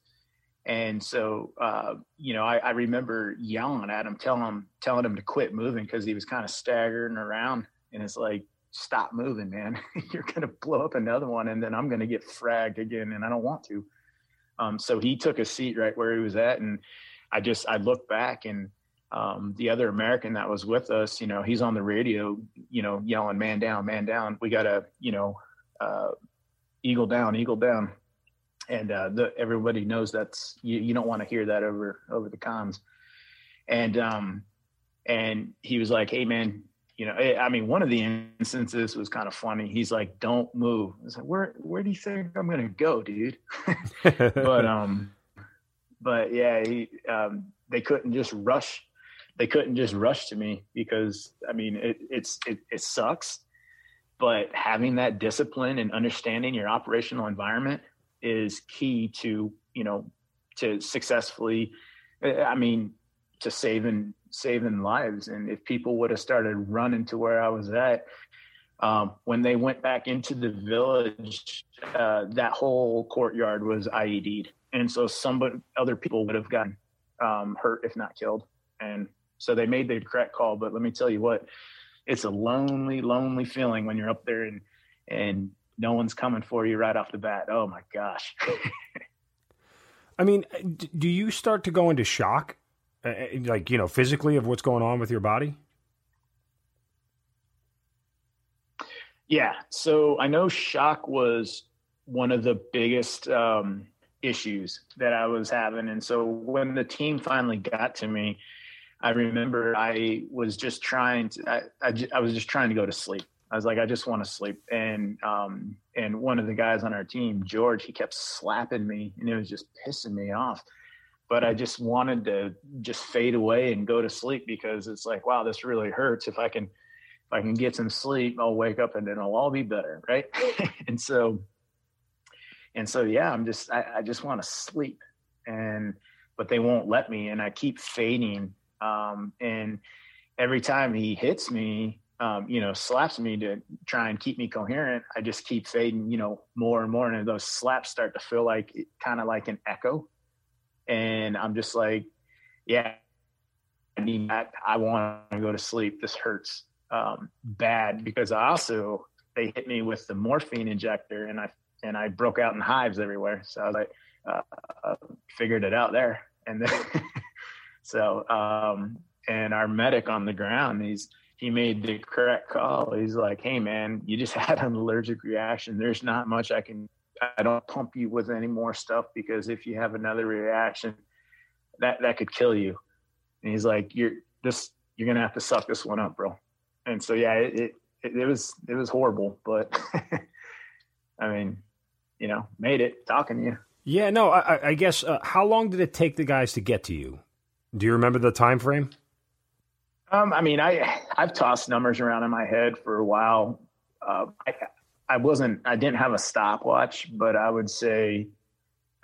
And so, uh, you know, I, I remember yelling at him, telling him, telling him to quit moving because he was kind of staggering around. And it's like, stop moving, man. You're going to blow up another one, and then I'm going to get fragged again, and I don't want to. Um, so he took a seat right where he was at. And I just, I looked back, and um, the other American that was with us, you know, he's on the radio, you know, yelling, man down, man down. We got to, you know, uh, eagle down, eagle down. And uh, the, everybody knows that's, you, you don't want to hear that over, over the comms. And, um, and he was like, hey man, you know, I mean, one of the instances was kind of funny. He's like, don't move. I was like, where, where do you think I'm going to go, dude? but, um, but yeah, he, um, they couldn't just rush. They couldn't just rush to me because, I mean, it, it's, it, it sucks. But having that discipline and understanding your operational environment is key to, you know, to successfully, I mean, to saving, saving lives. And if people would have started running to where I was at, um, when they went back into the village, uh, that whole courtyard was I E D'd. And so some other people would have gotten um, hurt, if not killed. And so they made the correct call. But let me tell you what, it's a lonely, lonely feeling when you're up there and, and no one's coming for you right off the bat. Oh my gosh. I mean, do you start to go into shock Uh, like, you know, physically of what's going on with your body? Yeah. So I know shock was one of the biggest um, issues that I was having. And so when the team finally got to me, I remember I was just trying to, I, I, I was just trying to go to sleep. I was like, I just want to sleep. And, um, and one of the guys on our team, George, he kept slapping me and it was just pissing me off. But I just wanted to just fade away and go to sleep because it's like, wow, this really hurts. If I can, if I can get some sleep, I'll wake up and then it'll all be better. Right. and so, and so, yeah, I'm just, I, I just want to sleep and, but they won't let me. And I keep fading. Um, and every time he hits me, um, you know, slaps me to try and keep me coherent, I just keep fading, you know, more and more. And those slaps start to feel like kind of like an echo. And I'm just like, yeah, I need that. I want to go to sleep. This hurts um, bad because I also, they hit me with the morphine injector and I, and I broke out in hives everywhere. So I was like, uh, I figured it out there. And then, So, um, and our medic on the ground, he's, he made the correct call. He's like, hey man, you just had an allergic reaction. There's not much I can, I don't pump you with any more stuff because if you have another reaction, that, that could kill you. And he's like, you're just, you're going to have to suck this one up, bro. And so, yeah, it, it, it, it was, it was horrible, but I mean, you know, made it talking to you. Yeah, no, I, I guess, uh, how long did it take the guys to get to you? Do you remember the time frame? Um, I mean, I I've tossed numbers around in my head for a while. Uh, I I wasn't I didn't have a stopwatch, but I would say,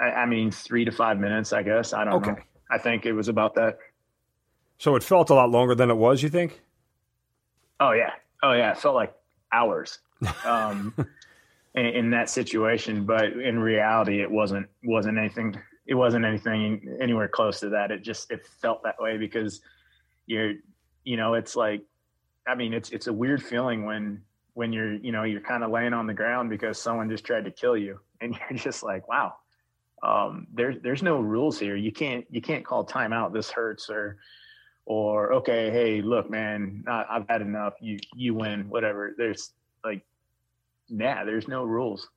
I, I mean, three to five minutes. I guess I don't okay. know. I think it was about that. So it felt a lot longer than it was. You think? Oh yeah, oh yeah. It felt like hours um, in, in that situation, but in reality, it wasn't wasn't anything. It wasn't anything anywhere close to that. It just, it felt that way because you're, you know, it's like, I mean, it's, it's a weird feeling when, when you're, you know, you're kind of laying on the ground because someone just tried to kill you and you're just like, wow, um, there, there's no rules here. You can't, you can't call timeout. This hurts or, or, okay, hey, look, man, I, I've had enough. You, you win, whatever. There's like, nah, there's no rules.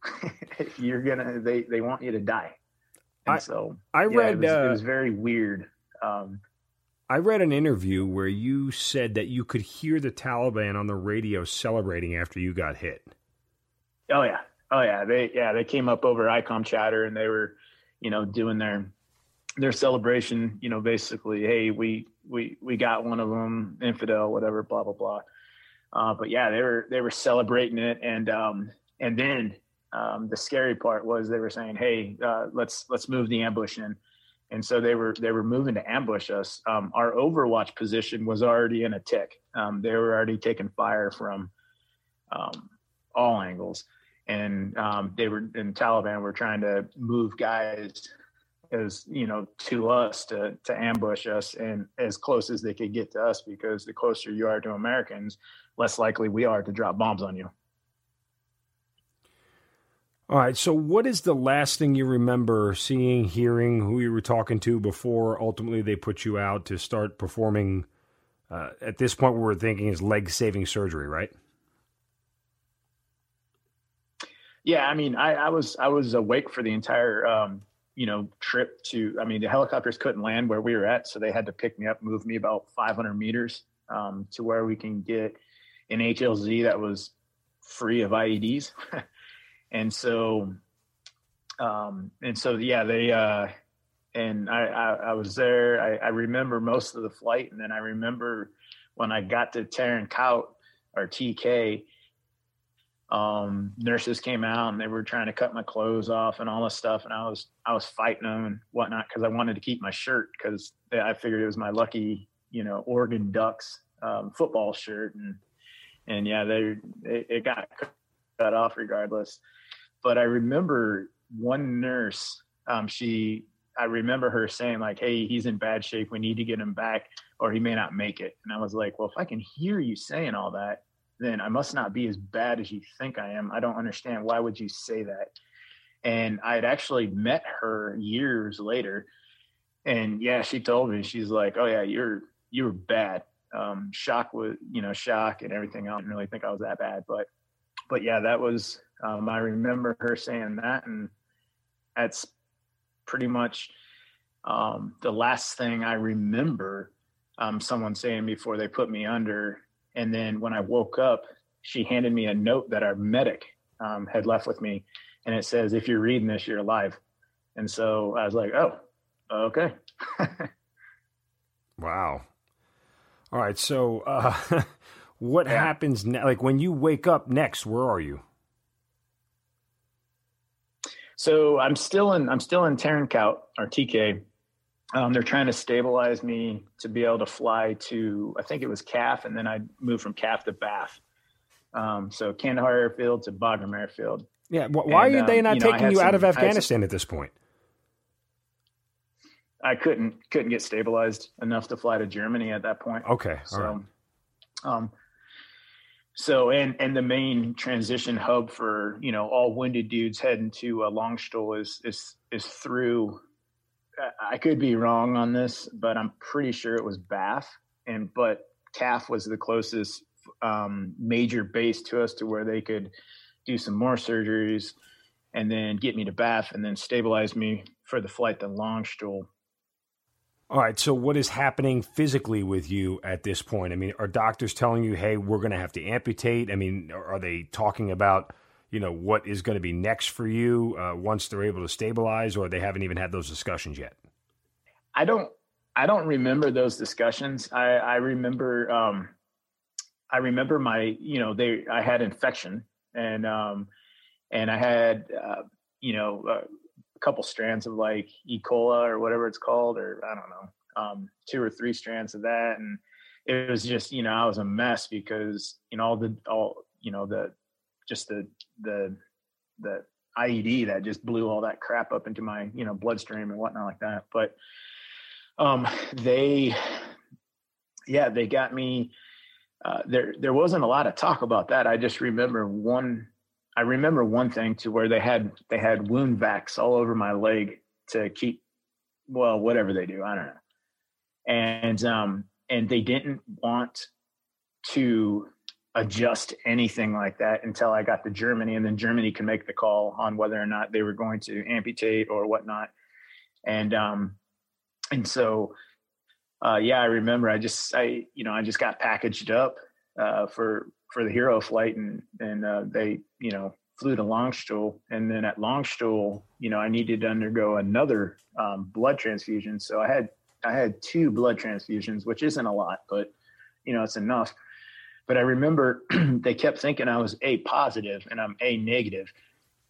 You're gonna, they, they want you to die. And I, so I yeah, read, it was, uh, it was very weird. Um, I read an interview where you said that you could hear the Taliban on the radio celebrating after you got hit. Oh yeah. Oh yeah. They, yeah, they came up over I COM chatter and they were, you know, doing their, their celebration, you know, basically, hey, we, we, we got one of them, infidel, whatever, blah, blah, blah. Uh, but yeah, they were, they were celebrating it. And, um, and then, Um, the scary part was they were saying, hey, uh, let's, let's move the ambush in. And so they were, they were moving to ambush us. Um, our overwatch position was already in a tick. Um, they were already taking fire from, um, all angles. And, um, they were, and Taliban were trying to move guys as, you know, to us to, to ambush us and as close as they could get to us, because the closer you are to Americans, less likely we are to drop bombs on you. All right, so what is the last thing you remember seeing, hearing, who you were talking to before ultimately they put you out to start performing, uh, at this point what we're thinking is leg-saving surgery, right? Yeah, I mean, I, I was I was awake for the entire, um, you know, trip to, I mean, the helicopters couldn't land where we were at, so they had to pick me up, move me about five hundred meters um, to where we can get an H L Z that was free of I E Ds. And so, um, and so, yeah, they, uh, and I, I, I was there. I, I remember most of the flight. And then I remember when I got to Tarenkaut or T K, um, nurses came out and they were trying to cut my clothes off and all this stuff. And I was, I was fighting them and whatnot, cause I wanted to keep my shirt cause I figured it was my lucky, you know, Oregon Ducks, um, football shirt. And, and yeah, they, it, it got cut off regardless. But I remember one nurse, um, she, I remember her saying like, hey, he's in bad shape. We need to get him back or he may not make it. And I was like, well, if I can hear you saying all that, then I must not be as bad as you think I am. I don't understand. Why would you say that? And I had actually met her years later And yeah, she told me, she's like, oh yeah, you're, you were bad. Um, shock was, you know, shock and everything. I didn't really think I was that bad, but, but yeah, that was, um, I remember her saying that. And that's pretty much, um, the last thing I remember, um, someone saying before they put me under. And then when I woke up, she handed me a note that our medic, um, had left with me. And it says, if you're reading this, you're alive. And so I was like, oh, okay. Wow. All right. So uh, what yeah. happens now? Like when you wake up next, where are you? So I'm still in, I'm still in Tarenkaut or T K. Um, they're trying to stabilize me to be able to fly to, I think it was C A F. And then I moved from C A F to B A F. Um, so Kandahar Airfield to Bagram Airfield. Yeah. Why and, are they not um, you know, taking you some, out of Afghanistan some, at this point? I couldn't, couldn't get stabilized enough to fly to Germany at that point. Okay. All so, right. um, so, and, and the main transition hub for, you know, all wounded dudes heading to uh, Landstuhl is, is, is through, I could be wrong on this, but I'm pretty sure it was B A F and, but C A F was the closest um, major base to us to where they could do some more surgeries and then get me to B A F and then stabilize me for the flight to Landstuhl. All right. So what is happening physically with you at this point? I mean, are doctors telling you, hey, we're going to have to amputate? I mean, are they talking about, you know, what is going to be next for you uh, once they're able to stabilize, or they haven't even had those discussions yet? I don't, I don't remember those discussions. I, I remember, um, I remember my, you know, they, I had infection. And, um, and I had, uh, you know, a couple strands of like E. coli or whatever it's called, or I don't know, um, two or three strands of that. And it was just, you know, I was a mess because, you know, all the, all, you know, the, just the, the, the I E D that just blew all that crap up into my, you know, bloodstream and whatnot like that. But, um, they, yeah, they got me. Uh, there, there wasn't a lot of talk about that. I just remember one, I remember one thing to where they had, they had wound vacs all over my leg to keep, well, whatever they do, I don't know. And, um, and they didn't want to adjust anything like that until I got to Germany, and then Germany could make the call on whether or not they were going to amputate or whatnot. And, um, and so, Uh, yeah, I remember I just, I, you know, I just got packaged up, uh, for, for the hero flight, and, and, uh, they, you know, flew to Landstuhl, and then at Landstuhl, you know, I needed to undergo another, um, blood transfusion. So I had, I had two blood transfusions, which isn't a lot, but you know, it's enough. But I remember they kept thinking I was A positive and I'm A negative.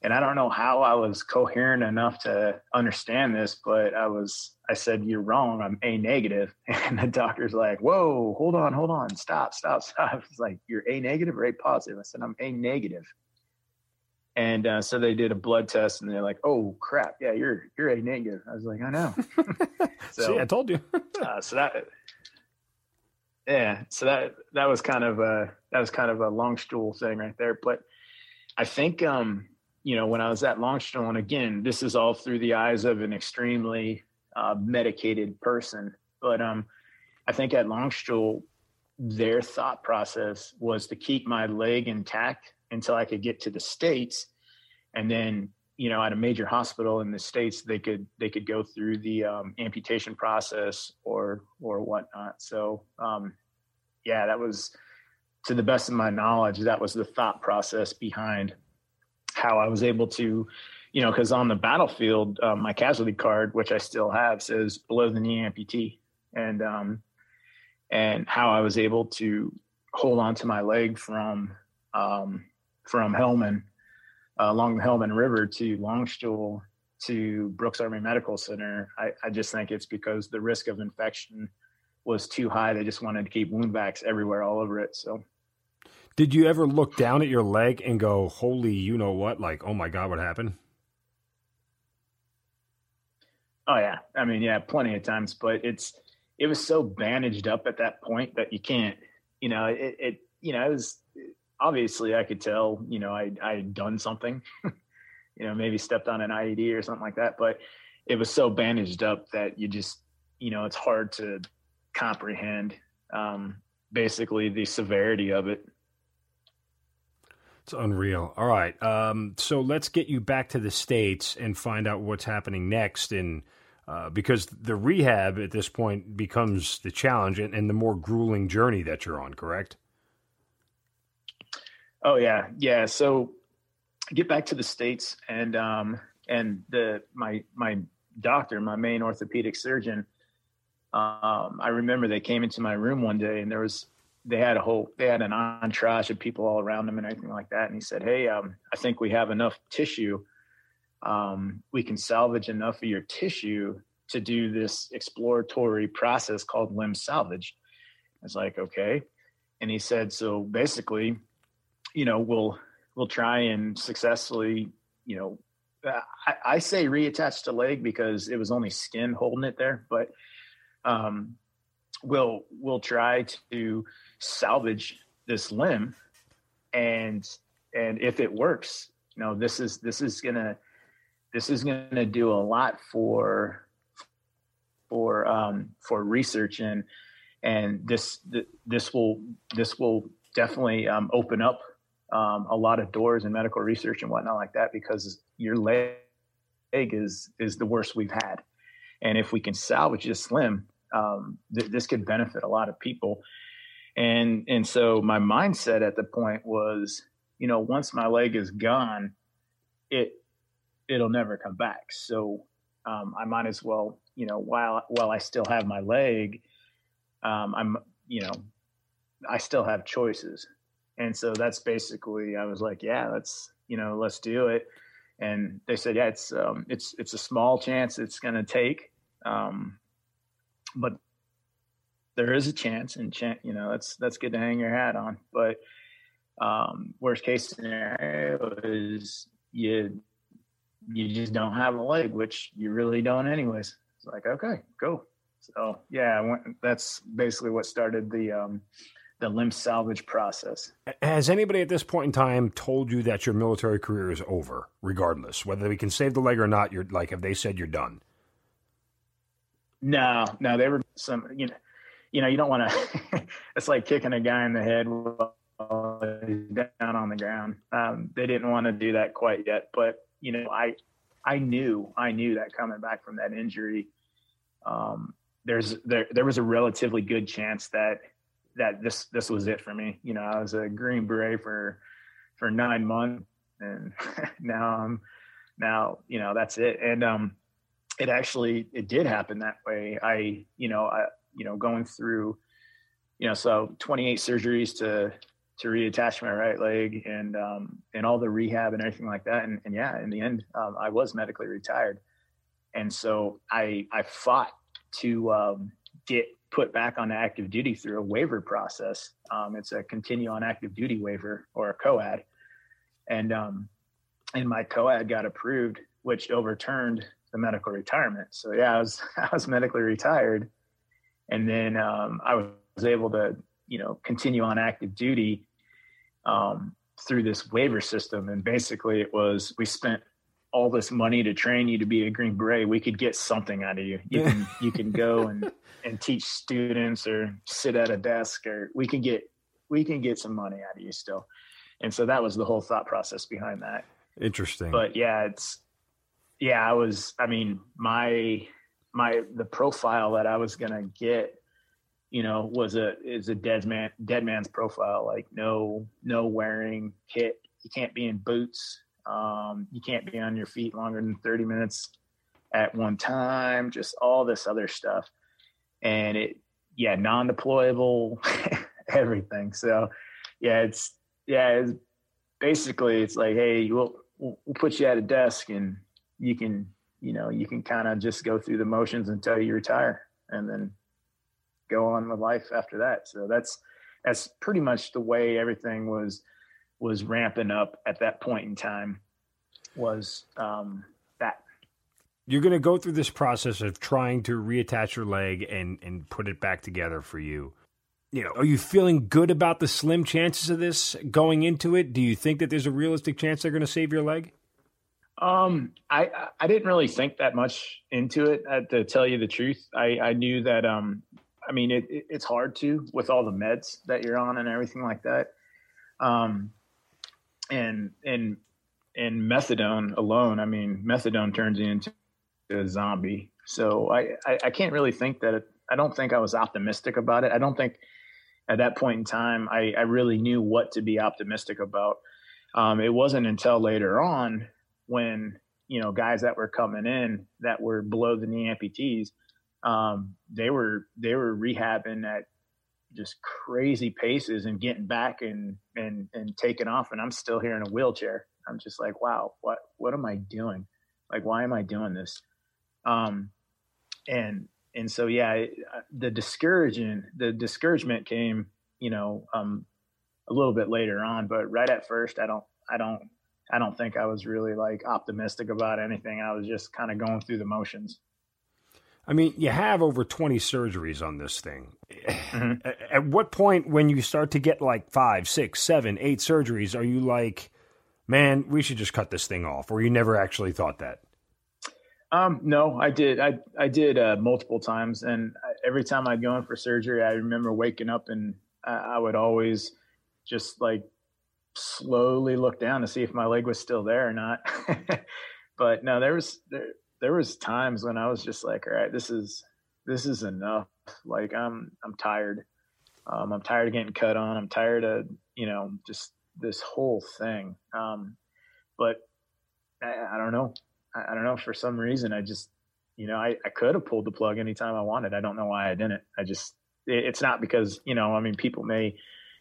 And I don't know how I was coherent enough to understand this, but I was, I said, you're wrong. I'm A negative. And the doctor's like, whoa, hold on, hold on. Stop, stop, stop. It's like, you're A negative or A positive? I said, I'm A negative. And uh, so they did a blood test and they're like, oh crap. Yeah, you're, you're A negative. I was like, I know. So see, I told you. uh, so that, yeah. So that, that was kind of a, that was kind of a Landstuhl thing right there. But I think, um, you know, when I was at Landstuhl, and again, this is all through the eyes of an extremely uh, medicated person, but um, I think at Landstuhl, their thought process was to keep my leg intact until I could get to the States. And then, you know, at a major hospital in the States, they could, they could go through the um, amputation process or, or whatnot. So um, yeah, that was, to the best of my knowledge, that was the thought process behind how I was able to, you know, because on the battlefield, uh, my casualty card, which I still have, says below the knee amputee, and um, and how I was able to hold on to my leg from um, from Helmand uh, along the Helmand River to Landstuhl to Brooks Army Medical Center. I, I just think it's because the risk of infection was too high. They just wanted to keep wound vacs everywhere, all over it. So. Did you ever look down at your leg and go, holy, you know what? Like, oh my God, what happened? Oh yeah. I mean, yeah, plenty of times, but it's, it was so bandaged up at that point that you can't, you know, it, it you know, it was obviously I could tell, you know, I, I had done something, you know, maybe stepped on an I E D or something like that, but it was so bandaged up that you just, you know, it's hard to comprehend um, basically the severity of it. It's unreal. All right. Um, so let's get you back to the States and find out what's happening next. And uh, because the rehab at this point becomes the challenge and, and the more grueling journey that you're on, correct? Oh, yeah. Yeah. So I get back to the States and um, and the my my doctor, my main orthopedic surgeon, um, I remember they came into my room one day and there was they had a whole, they had an entourage of people all around them and everything like that. And he said, hey, um, I think we have enough tissue. Um, we can salvage enough of your tissue to do this exploratory process called limb salvage. I was like, okay. And he said, so basically, you know, we'll, we'll try and successfully, you know, I, I say reattach the leg because it was only skin holding it there, but, um, we'll, we'll try to salvage this limb. And, and if it works, you know, this is, this is gonna, this is gonna do a lot for, for, um, for research and, and this, th- this will, this will definitely, um, open up, um, a lot of doors in medical research and whatnot like that, because your leg is, is the worst we've had. And if we can salvage this limb, um, th- this could benefit a lot of people. And, and so my mindset at the point was, you know, once my leg is gone, it, it'll never come back. So, um, I might as well, you know, while, while I still have my leg, um, I'm, you know, I still have choices. And so that's basically, I was like, yeah, let's, you know, let's do it. And they said, yeah, it's, um, it's, it's a small chance it's going to take, um, but there is a chance, and chance, you know, that's, that's good to hang your hat on. But, um, worst case scenario is you, you just don't have a leg, which you really don't anyways. It's like, okay, go. So yeah, I went, that's basically what started the, um, the limb salvage process. Has anybody at this point in time told you that your military career is over, regardless, whether we can save the leg or not? You're like, have they said you're done? No, no, they were some, you know, you know, you don't want to, it's like kicking a guy in the head while he's down on the ground. Um, they didn't want to do that quite yet, but you know, I, I knew, I knew that coming back from that injury, um, there's, there, there was a relatively good chance that, that this, this was it for me. You know, I was a Green Beret for, for nine months and now I'm now, you know, that's it. And, um, it actually, it did happen that way. I, you know, I, you know, going through, you know, so twenty-eight surgeries to, to reattach my right leg and, um, and all the rehab and everything like that. And, and yeah, in the end, um, I was medically retired. And so I, I fought to, um, get put back on active duty through a waiver process. Um, it's a continue on active duty waiver or a C O A D. And, um, and my C O A D got approved, which overturned the medical retirement. So yeah, I was, I was medically retired. And then, um, I was able to, you know, continue on active duty, um, through this waiver system. And basically it was, we spent all this money to train you to be a Green Beret. We could get something out of you. You can, you can go and, and teach students or sit at a desk, or we can get, we can get some money out of you still. And so that was the whole thought process behind that. Interesting. But yeah, it's, Yeah, I was, I mean, my, my, the profile that I was going to get, you know, was a, is a dead man, dead man's profile. Like no, no wearing kit. You can't be in boots. Um, you can't be on your feet longer than thirty minutes at one time, just all this other stuff. And it, yeah, non-deployable, everything. So yeah, it's, yeah, it's basically, it's like, hey, we'll, we'll put you at a desk and you can, you know, you can kind of just go through the motions until you retire and then go on with life after that. So that's, that's pretty much the way everything was, was ramping up at that point in time was, um, that. You're going to go through this process of trying to reattach your leg and, and put it back together for you. You know, are you feeling good about the slim chances of this going into it? Do you think that there's a realistic chance they're going to save your leg? Um, I, I didn't really think that much into it, uh, to tell you the truth. I, I knew that, um, I mean, it, it, it's hard to, with all the meds that you're on and everything like that. Um, and, and, and methadone alone, I mean, methadone turns you into a zombie. So I, I, I can't really think that it, I don't think I was optimistic about it. I don't think at that point in time, I, I really knew what to be optimistic about. Um, it wasn't until later on when, you know, guys that were coming in that were below the knee amputees, um, they were, they were rehabbing at just crazy paces and getting back and, and, and taking off. And I'm still here in a wheelchair. I'm just like, wow, what, what am I doing? Like, why am I doing this? Um, and, and so, yeah, the discouraging, the discouragement came, you know, um, a little bit later on, but right at first, I don't, I don't, I don't think I was really like optimistic about anything. I was just kind of going through the motions. I mean, you have over twenty surgeries on this thing. Mm-hmm. At what point when you start to get like five, six, seven, eight surgeries, are you like, man, we should just cut this thing off? Or you never actually thought that? Um, no, I did. I, I did, uh, multiple times. And every time I'd go in for surgery, I remember waking up and I, I would always just like slowly look down to see if my leg was still there or not. But no, there was, there, there was times when I was just like, all right, this is, this is enough. Like I'm, I'm tired. Um, I'm tired of getting cut on. I'm tired of, you know, just this whole thing. Um, but I, I don't know. I don't know. For some reason, I just, you know, I, I could have pulled the plug anytime I wanted. I don't know why I didn't. I just, it, it's not because, you know, I mean, people may,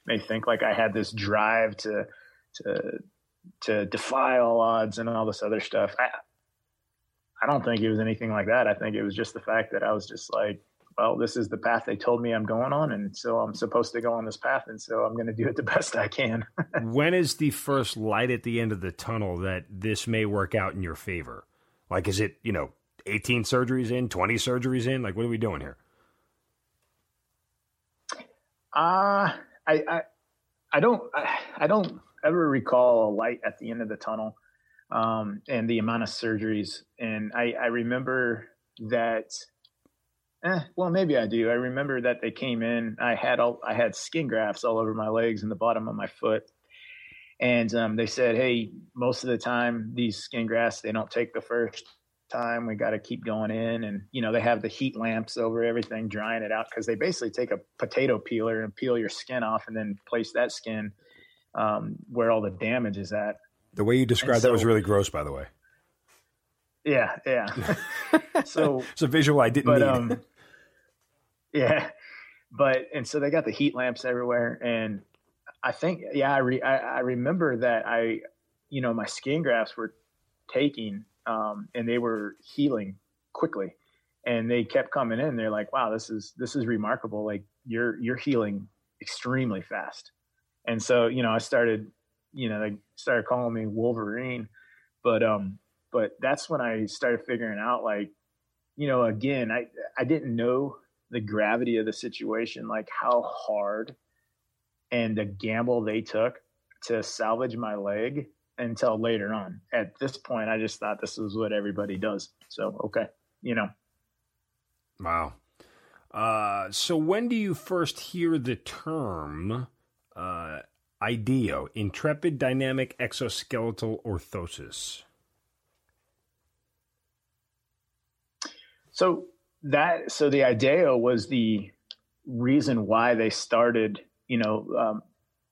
may think like I had this drive to, to, to defy all odds and all this other stuff. I, I don't think it was anything like that. I think it was just the fact that I was just like, well, this is the path they told me I'm going on. And so I'm supposed to go on this path. And so I'm going to do it the best I can. When is the first light at the end of the tunnel that this may work out in your favor? Like, is it, you know, eighteen surgeries in, twenty surgeries in? Like, what are we doing here? Uh, I, I, I don't, I, I don't ever recall a light at the end of the tunnel, um, and the amount of surgeries. And I, I remember that, Eh, well, maybe I do. I remember that they came in. I had all I had skin grafts all over my legs and the bottom of my foot, and um, they said, "Hey, most of the time these skin grafts they don't take the first time. We got to keep going in." And you know they have the heat lamps over everything, drying it out because they basically take a potato peeler and peel your skin off, and then place that skin um, where all the damage is at. The way you described so, that was really gross, by the way. Yeah, yeah. So it's a visual I didn't but, need. Um, yeah, but and so they got the heat lamps everywhere, and I think yeah, I re, I, I remember that I, you know, my skin grafts were taking, um, and they were healing quickly, and they kept coming in. They're like, wow, this is this is remarkable. Like you're you're healing extremely fast, and so you know I started, you know, they started calling me Wolverine, but um. But that's when I started figuring out, like, you know, again, I, I didn't know the gravity of the situation, like how hard and the gamble they took to salvage my leg until later on. At this point, I just thought this is what everybody does. So, okay, you know. Wow. Uh, so when do you first hear the term uh, IDEO, intrepid dynamic exoskeletal orthosis? So that, so the IDEO was the reason why they started, you know, um,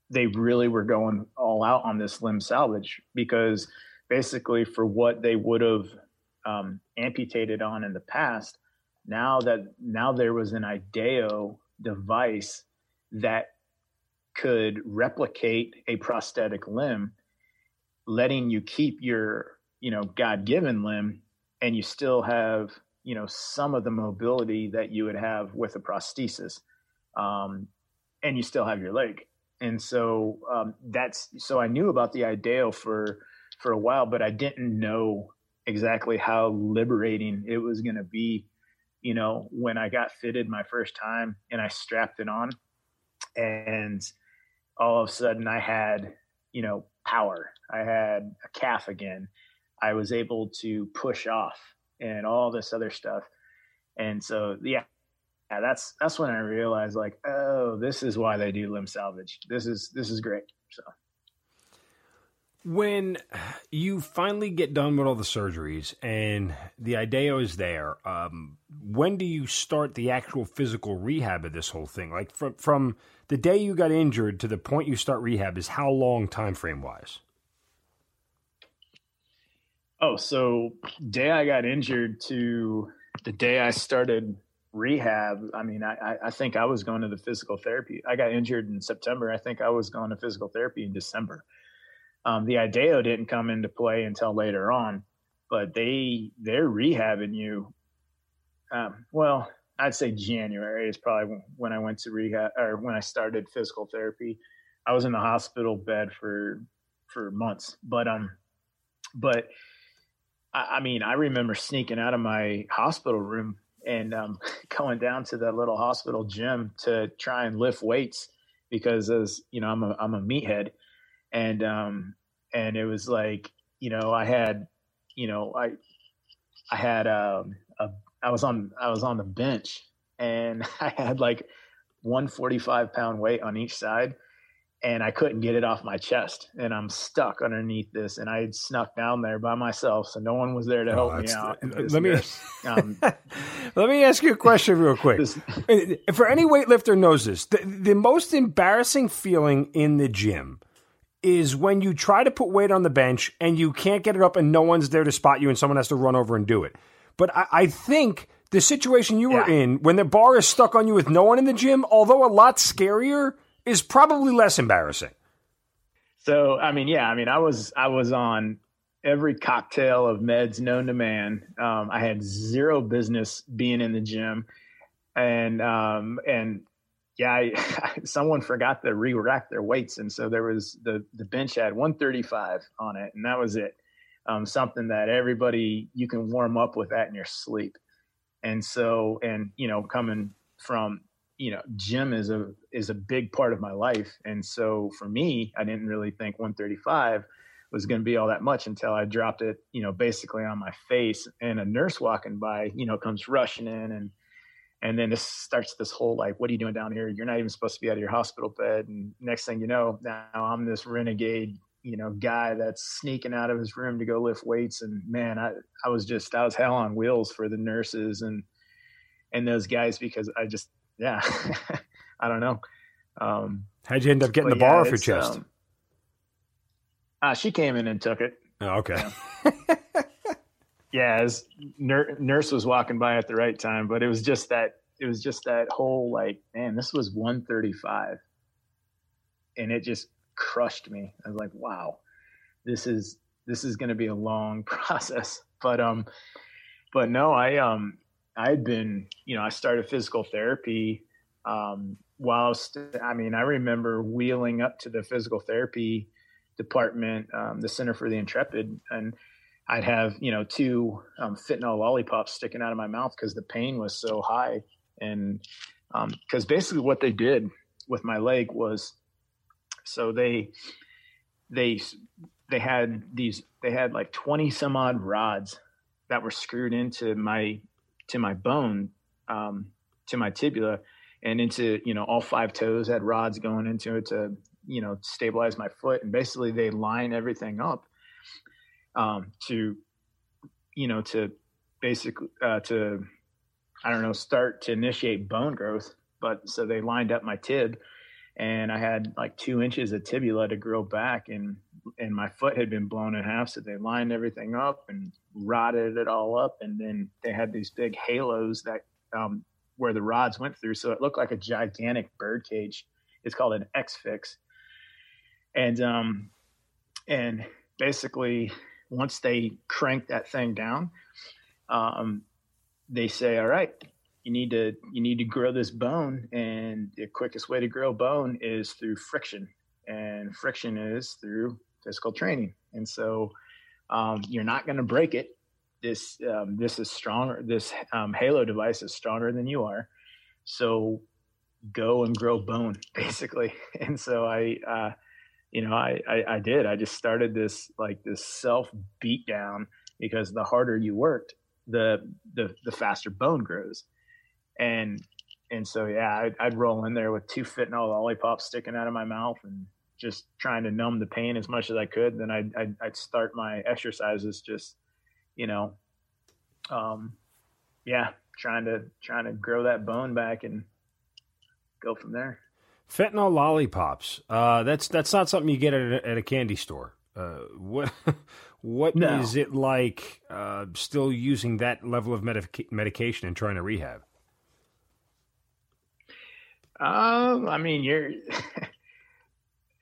they really were going all out on this limb salvage because basically for what they would have um, amputated on in the past, now that now there was an IDEO device that could replicate a prosthetic limb, letting you keep your, you know, God-given limb and you still have you know, some of the mobility that you would have with a prosthesis, um, and you still have your leg. And so um, that's, so I knew about the IDEO for, for a while, but I didn't know exactly how liberating it was going to be, you know, when I got fitted my first time and I strapped it on and all of a sudden I had, you know, power, I had a calf again. I was able to push off and all this other stuff. And so, yeah, yeah that's, that's when I realized, like, oh, this is why they do limb salvage. This is, this is great. So when you finally get done with all the surgeries and the IDEO is there, um, when do you start the actual physical rehab of this whole thing? Like from, from the day you got injured to the point you start rehab is how long time frame wise? Oh, so day I got injured to the day I started rehab, I mean, I, I think I was going to the physical therapy. I got injured in September. I think I was going to physical therapy in December. Um, the IDEO didn't come into play until later on, but they, they're rehabbing you. Um, well, I'd say January is probably when I went to rehab or when I started physical therapy. I was in the hospital bed for, for months, but, um, but I mean, I remember sneaking out of my hospital room and um, going down to that little hospital gym to try and lift weights because, as you know, I'm a I'm a meathead, and um, and it was like, you know, I had, you know, I I had um, a I was on I was on the bench and I had like one forty-five pound weight on each side. And I couldn't get it off my chest, and I'm stuck underneath this. And I had snuck down there by myself, so no one was there to help oh, me out. Let me um, let me ask you a question real quick. This, For any weightlifter knows this, the, the most embarrassing feeling in the gym is when you try to put weight on the bench and you can't get it up, and no one's there to spot you, and someone has to run over and do it. But I, I think the situation you yeah. were in, when the bar is stuck on you with no one in the gym, although a lot scarier, is probably less embarrassing. So, I mean, yeah, I mean, I was, I was on every cocktail of meds known to man. Um, I had zero business being in the gym, and, um, and yeah, I, someone forgot to re-rack their weights. And so there was the, the bench had one thirty-five on it, and that was it. Um, something that everybody, you can warm up with that in your sleep. And so, and, you know, coming from, you know, gym is a, is a big part of my life. And so for me, I didn't really think one thirty-five was going to be all that much until I dropped it, you know, basically on my face, and a nurse walking by, you know, comes rushing in, and, and then this starts this whole, like, what are you doing down here? You're not even supposed to be out of your hospital bed. And next thing you know, now I'm this renegade, you know, guy that's sneaking out of his room to go lift weights. And man, I, I was just, I was hell on wheels for the nurses and, and those guys, because I just, yeah, I don't know. Um, How'd you end up getting the bar yeah, off your chest? Um, uh, she came in and took it. Oh, okay. Yeah, yeah as ner- nurse was walking by at the right time, but it was just that, it was just that whole, like, man, this was one thirty-five, and it just crushed me. I was like, wow, this is, this is going to be a long process. But, um, but no, I, um, I had been, you know, I started physical therapy um, whilst, I mean, I remember wheeling up to the physical therapy department, um, the Center for the Intrepid, and I'd have, you know, two um, fentanyl lollipops sticking out of my mouth because the pain was so high. And because um, basically what they did with my leg was, so they, they, they had these, they had like twenty some odd rods that were screwed into my, to my bone, um, to my tibia, and into, you know, all five toes had rods going into it to, you know, stabilize my foot. And basically they line everything up, um, to, you know, to basically, uh, to, I don't know, start to initiate bone growth. But so they lined up my tib, and I had like two inches of tibia to grow back, and, and my foot had been blown in half. So they lined everything up and rotted it all up. And then they had these big halos that, um, where the rods went through. So it looked like a gigantic bird cage. It's called an X-Fix. And, um, and basically once they crank that thing down, um, they say, all right, you need to, you need to grow this bone. And the quickest way to grow bone is through friction. And friction is through physical training. And so um, you're not going to break it. This um, this is stronger. This um, Halo device is stronger than you are. So go and grow bone, basically. And so I uh, you know, I, I, I did. I just started this, like this self beatdown, because the harder you worked, the, the, the faster bone grows. And, and so, yeah, I'd, I'd roll in there with two fentanyl lollipops sticking out of my mouth and just trying to numb the pain as much as I could. Then I'd, I'd, I'd start my exercises, just, you know, um, yeah, trying to, trying to grow that bone back and go from there. Fentanyl lollipops. Uh, that's, that's not something you get at a, at a candy store. Uh, what, what no. is it like, uh, still using that level of medic- medication and trying to rehab? Um, I mean, you're,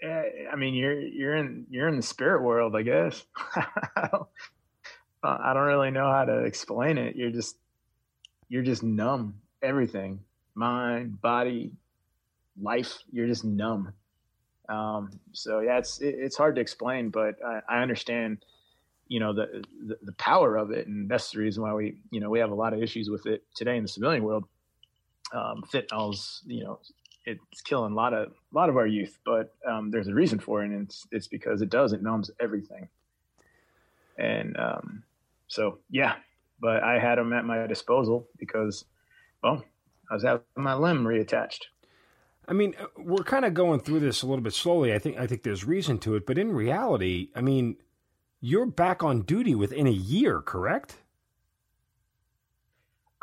I mean, you're, you're in, you're in the spirit world, I guess. I, don't, I don't really know how to explain it. You're just, you're just numb. Everything, mind, body, life, you're just numb. Um, so yeah, it's, it, it's hard to explain, but I, I understand, you know, the, the, the power of it. And that's the reason why we, you know, we have a lot of issues with it today in the civilian world. Um, fentanyls, you know, it's killing a lot of, a lot of our youth, but, um, there's a reason for it. And it's, it's because it does, it numbs everything. And, um, so yeah, but I had them at my disposal because, well, I was having my limb reattached. I mean, we're kind of going through this a little bit slowly. I think, I think there's reason to it, but in reality, I mean, you're back on duty within a year, correct?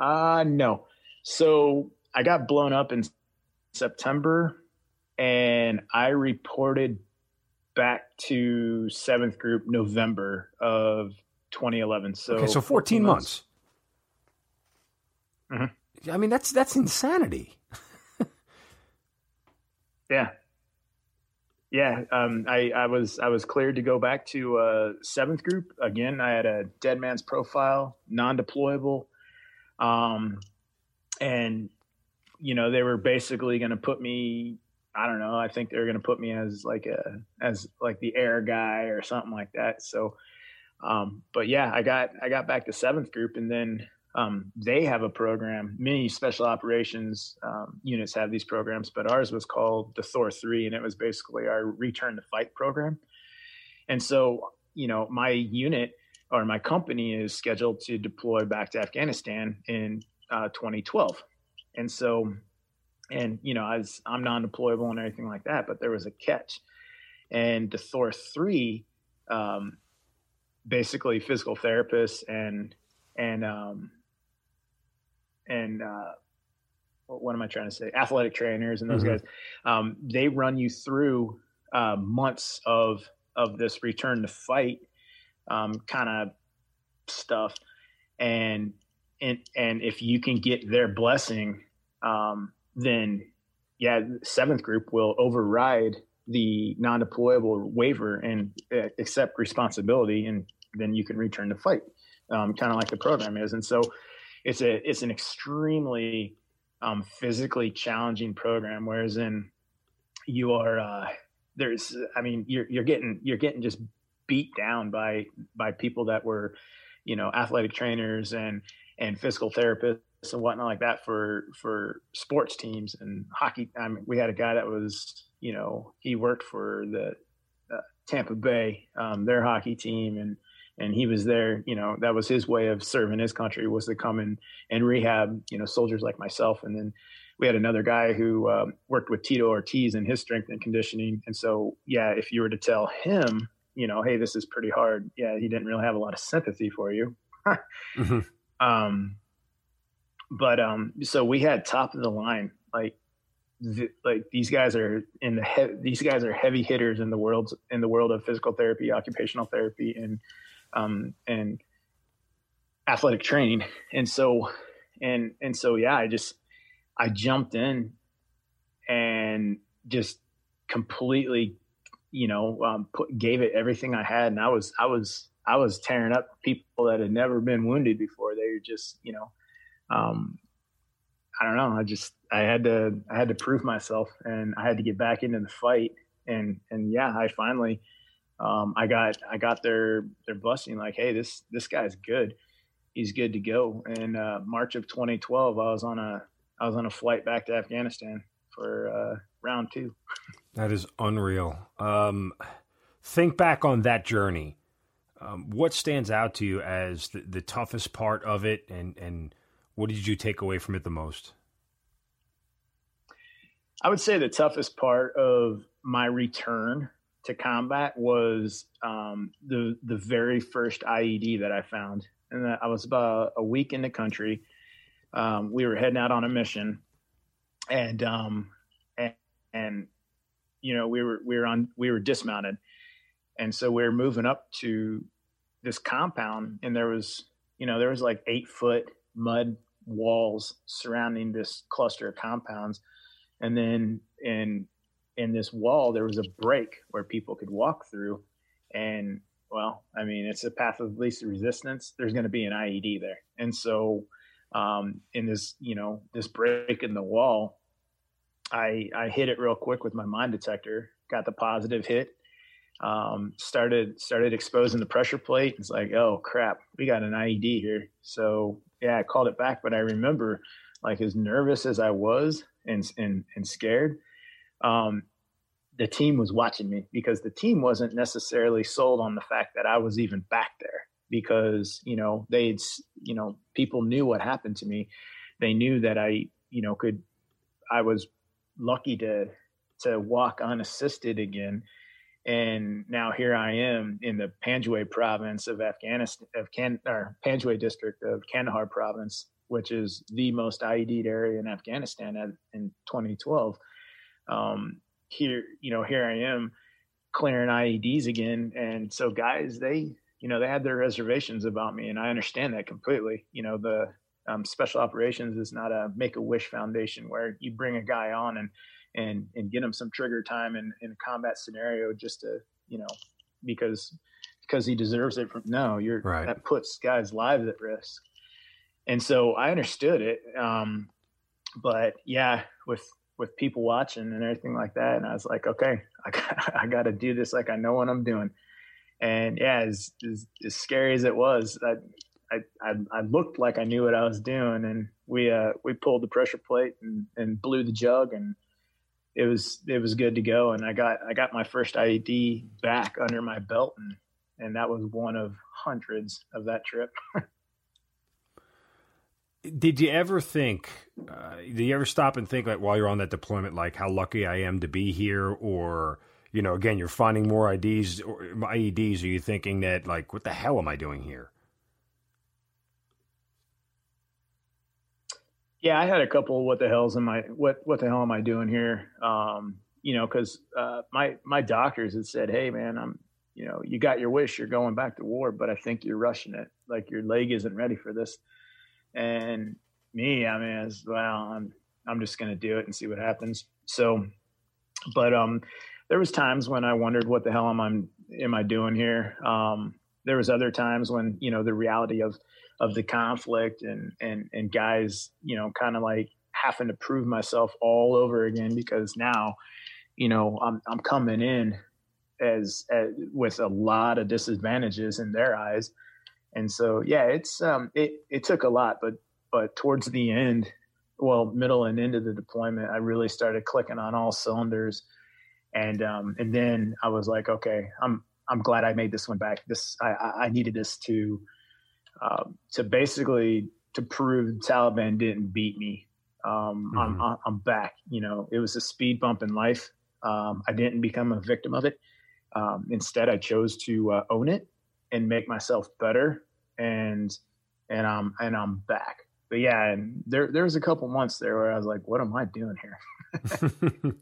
Uh, no. So I got blown up in September and I reported back to seventh Group November of twenty eleven. So, okay, so fourteen months. months. Mm-hmm. I mean, that's, that's insanity. Yeah. Yeah. Um, I, I was, I was cleared to go back to uh seventh Group again. I had a dead man's profile, non-deployable. Um, and you know, they were basically going to put me, I don't know. I think they were going to put me as like a, as like the air guy or something like that. So, um, but yeah, I got, I got back to seventh Group, and then, um, they have a program. Many special operations um, units have these programs, but ours was called the Thor three, and it was basically our return to fight program. And so, you know, my unit or my company is scheduled to deploy back to Afghanistan in uh, twenty twelve. And so, and, you know, I was, I'm non-deployable and everything like that, but there was a catch. And the Thor three, um, basically physical therapists and, and, um, and uh, what am I trying to say? Athletic trainers and those mm-hmm. guys, um, they run you through uh, months of of this return to fight um, kind of stuff, and and and if you can get their blessing, um, then yeah, seventh Group will override the non-deployable waiver and uh, accept responsibility, and then you can return to fight, um, kind of like the program is, and so. It's a it's an extremely um, physically challenging program. Whereas in you are uh, there's I mean you're you're getting you're getting just beat down by by people that were, you know, athletic trainers and and physical therapists and whatnot like that for for sports teams and hockey. I mean, we had a guy that was, you know, he worked for the uh, Tampa Bay um, their hockey team, and. And he was there, you know, that was his way of serving his country, was to come in and rehab, you know, soldiers like myself. And then we had another guy who um, worked with Tito Ortiz in his strength and conditioning. And so, yeah, if you were to tell him, you know, hey, this is pretty hard. Yeah, he didn't really have a lot of sympathy for you. mm-hmm. um, but um, so we had top of the line, like th- like these guys are in the he- these guys are heavy hitters in the world in the world of physical therapy, occupational therapy, and Um, and athletic training. And so, and, and so, yeah, I just, I jumped in and just completely, you know, um, put, gave it everything I had. And I was, I was, I was tearing up people that had never been wounded before. They were just, you know, um, I don't know. I just, I had to, I had to prove myself, and I had to get back into the fight. And, and yeah, I finally, Um, I got, I got their, their blessing. Like, hey, this, this guy's good. He's good to go. And, uh, March of twenty twelve, I was on a, I was on a flight back to Afghanistan for uh, round two. That is unreal. Um, think back on that journey. Um, what stands out to you as the, the toughest part of it, and, and what did you take away from it the most? I would say the toughest part of my return to combat was um, the the very first I E D that I found. And I was about a week in the country. Um, we were heading out on a mission, and um, and, and you know we were we were on we were dismounted, and so we were moving up to this compound, and there was you know there was like eight foot mud walls surrounding this cluster of compounds, and then in in this wall there was a break where people could walk through, and well, I mean it's a path of least resistance. There's going to be an I E D there, and so. Um, in this, you know, this break in the wall, I, I hit it real quick with my mine detector, got the positive hit, um, started, started exposing the pressure plate. It's like, oh crap, we got an I E D here. So yeah, I called it back, but I remember like as nervous as I was and, and, and scared, um, the team was watching me because the team wasn't necessarily sold on the fact that I was even back there. Because, you know, they'd, you know, people knew what happened to me. They knew that I, you know, could, I was lucky to, to walk unassisted again. And now here I am in the Panjwai province of Afghanistan, of Can, or Panjwai district of Kandahar province, which is the most I E D area in Afghanistan at, in twenty twelve. Um, here, you know, here I am clearing I E Ds again. And so guys, they, you know, they had their reservations about me, and I understand that completely. You know, the um, special operations is not a make-a-wish foundation where you bring a guy on and and and get him some trigger time in, in a combat scenario just to, you know, because because he deserves it. From, no, you're right. That puts guys' lives at risk. And so I understood it, um, but yeah, with with people watching and everything like that, and I was like, okay, I got, I got to do this like I know what I'm doing. And yeah, as, as, as scary as it was, I, I, I looked like I knew what I was doing, and we, uh, we pulled the pressure plate and, and blew the jug, and it was, it was good to go. And I got, I got my first I E D back under my belt, and, and that was one of hundreds of that trip. Did you ever think, uh, did you ever stop and think like while you're on that deployment, like how lucky I am to be here, or, you know, again, you're finding more I Ds or I E Ds. Are you thinking that, like, what the hell am I doing here? Yeah, I had a couple of what the hell's am I, what, what the hell am I doing here? Um, you know, because uh, my, my doctors had said, hey, man, I'm, you know, you got your wish, you're going back to war, but I think you're rushing it. Like, your leg isn't ready for this. And me, I mean, as well, I'm, I'm just going to do it and see what happens. So, but, um, there was times when I wondered what the hell am I, am I doing here? Um, there was other times when, you know, the reality of, of the conflict and, and, and guys, you know, kind of like having to prove myself all over again, because now, you know, I'm, I'm coming in as, as with a lot of disadvantages in their eyes. And so, yeah, it's, um, it, it took a lot, but, but towards the end, well, middle and end of the deployment, I really started clicking on all cylinders. And, um, and then I was like, okay, I'm, I'm glad I made this one back. This, I, I needed this to, uh, to basically to prove the Taliban didn't beat me. Um, mm-hmm. I'm, I'm back, you know, it was a speed bump in life. Um, I didn't become a victim of it. Um, instead I chose to uh, own it and make myself better. And, and, um, and I'm back, but yeah, and there, there was a couple months there where I was like, what am I doing here?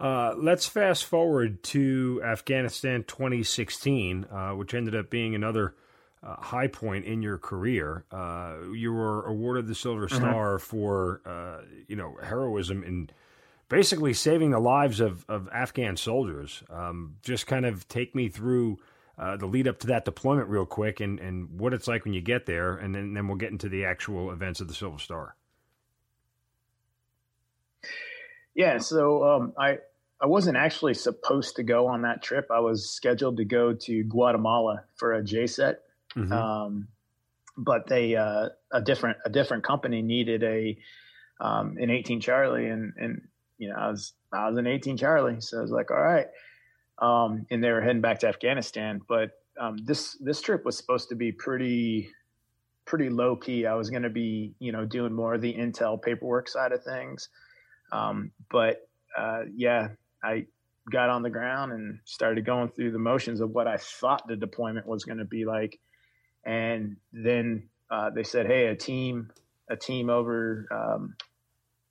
Uh, let's fast forward to Afghanistan twenty sixteen, uh, which ended up being another uh, high point in your career. Uh, you were awarded the Silver Star mm-hmm. for, uh, you know, heroism in basically saving the lives of, of Afghan soldiers. Um, just kind of take me through uh, the lead up to that deployment real quick and, and what it's like when you get there, and then, then we'll get into the actual events of the Silver Star. Yeah, so um, I I wasn't actually supposed to go on that trip. I was scheduled to go to Guatemala for a J SET, mm-hmm. um, but they uh, a different a different company needed a um, an eighteen Charlie, and and you know, I was, I was an eighteen Charlie. So I was like, all right. Um, and they were heading back to Afghanistan, but, um, this, this trip was supposed to be pretty, pretty low key. I was going to be, you know, doing more of the intel paperwork side of things. Um, but, uh, yeah, I got on the ground and started going through the motions of what I thought the deployment was going to be like. And then, uh, they said, hey, a team, a team over, um,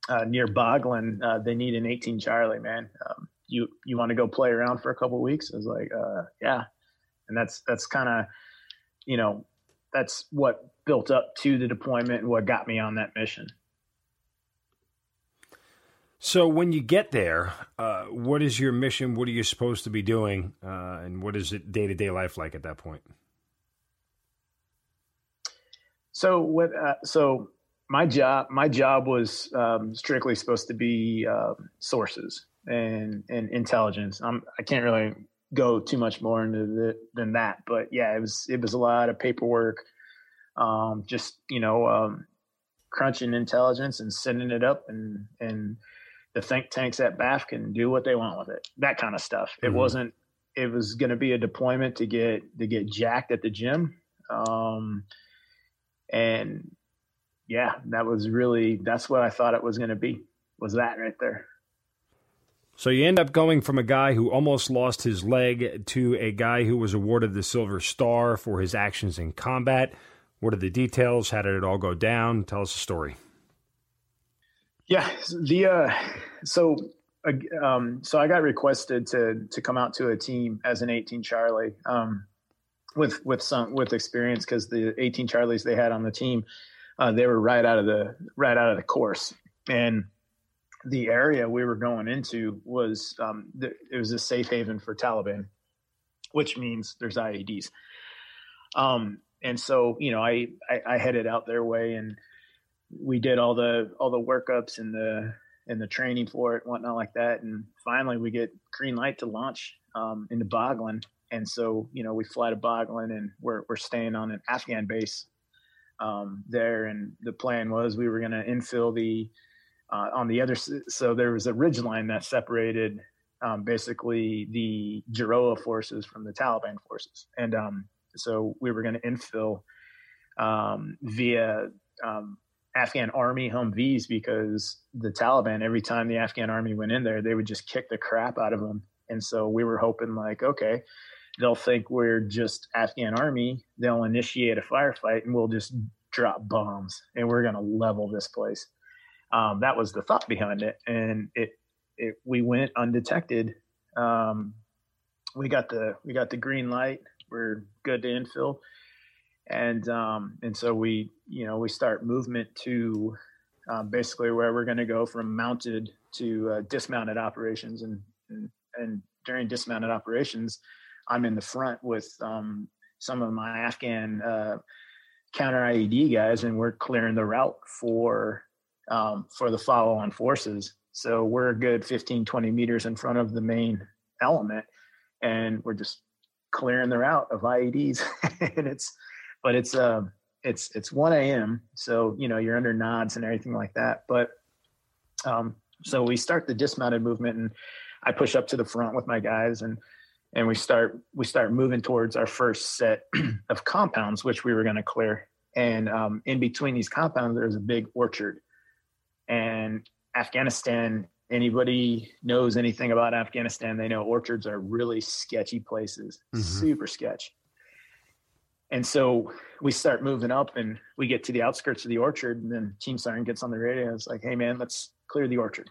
uh, near Boglin, uh, they need an eighteen Charlie, man. Um, you, you want to go play around for a couple of weeks? I was like, uh, yeah. And that's, that's kind of, you know, that's what built up to the deployment and what got me on that mission. So when you get there, uh, what is your mission? What are you supposed to be doing? Uh, and what is it day-to-day life like at that point? So what, uh, so my job, my job was, um, strictly supposed to be, uh, sources and, and intelligence. I'm, I can't really go too much more into the, than that, but yeah, it was, it was a lot of paperwork. Um, just, you know, um, crunching intelligence and sending it up, and, and the think tanks at B A F can do what they want with it. That kind of stuff. It mm-hmm. wasn't, it was going to be a deployment to get, to get jacked at the gym. Um, And yeah, that was really, that's what I thought it was going to be, was that right there. So you end up going from a guy who almost lost his leg to a guy who was awarded the Silver Star for his actions in combat. What are the details? How did it all go down? Tell us the story. Yeah, the, uh, so, uh, um, so I got requested to, to come out to a team as an eighteen Charlie, um, with, with some, with experience, because the eighteen Charlies they had on the team, uh, they were right out of the, right out of the course. And the area we were going into was, um, th- it was a safe haven for Taliban, which means there's I E Ds. Um, and so, you know, I, I, I headed out their way, and we did all the, all the workups and the, and the training for it and whatnot like that. And finally we get green light to launch, um, into Boglin. And so, you know, we fly to Boglin, and we're we're staying on an Afghan base um, there. And the plan was we were going to infill the uh, on the other. So there was a ridge line that separated um, basically the Jaroa forces from the Taliban forces. And um, so we were going to infill um, via um, Afghan army Humvees, because the Taliban, every time the Afghan army went in there, they would just kick the crap out of them. And so we were hoping, like, okay, they'll think we're just Afghan army. They'll initiate a firefight, and we'll just drop bombs, and we're going to level this place. Um, that was the thought behind it. And it, it, we went undetected. Um, we got the, we got the green light. We're good to infill. And, um, and so we, you know, we start movement to, uh, basically where we're going to go from mounted to uh, dismounted operations. And, and, and during dismounted operations, I'm in the front with um, some of my Afghan uh, counter I E D guys, and we're clearing the route for um, for the follow-on forces. So we're a good fifteen, twenty meters in front of the main element, and we're just clearing the route of I E Ds. and it's, but it's uh, it's it's one a.m. So you know you're under nods and everything like that. But um, so we start the dismounted movement, and I push up to the front with my guys, and and we start we start moving towards our first set of compounds, which we were going to clear. And um, in between these compounds, there's a big orchard. And Afghanistan, anybody knows anything about Afghanistan, they know orchards are really sketchy places, mm-hmm. super sketch. And so we start moving up, and we get to the outskirts of the orchard, and then Team Sergeant gets on the radio. And it's like, hey, man, let's clear the orchard.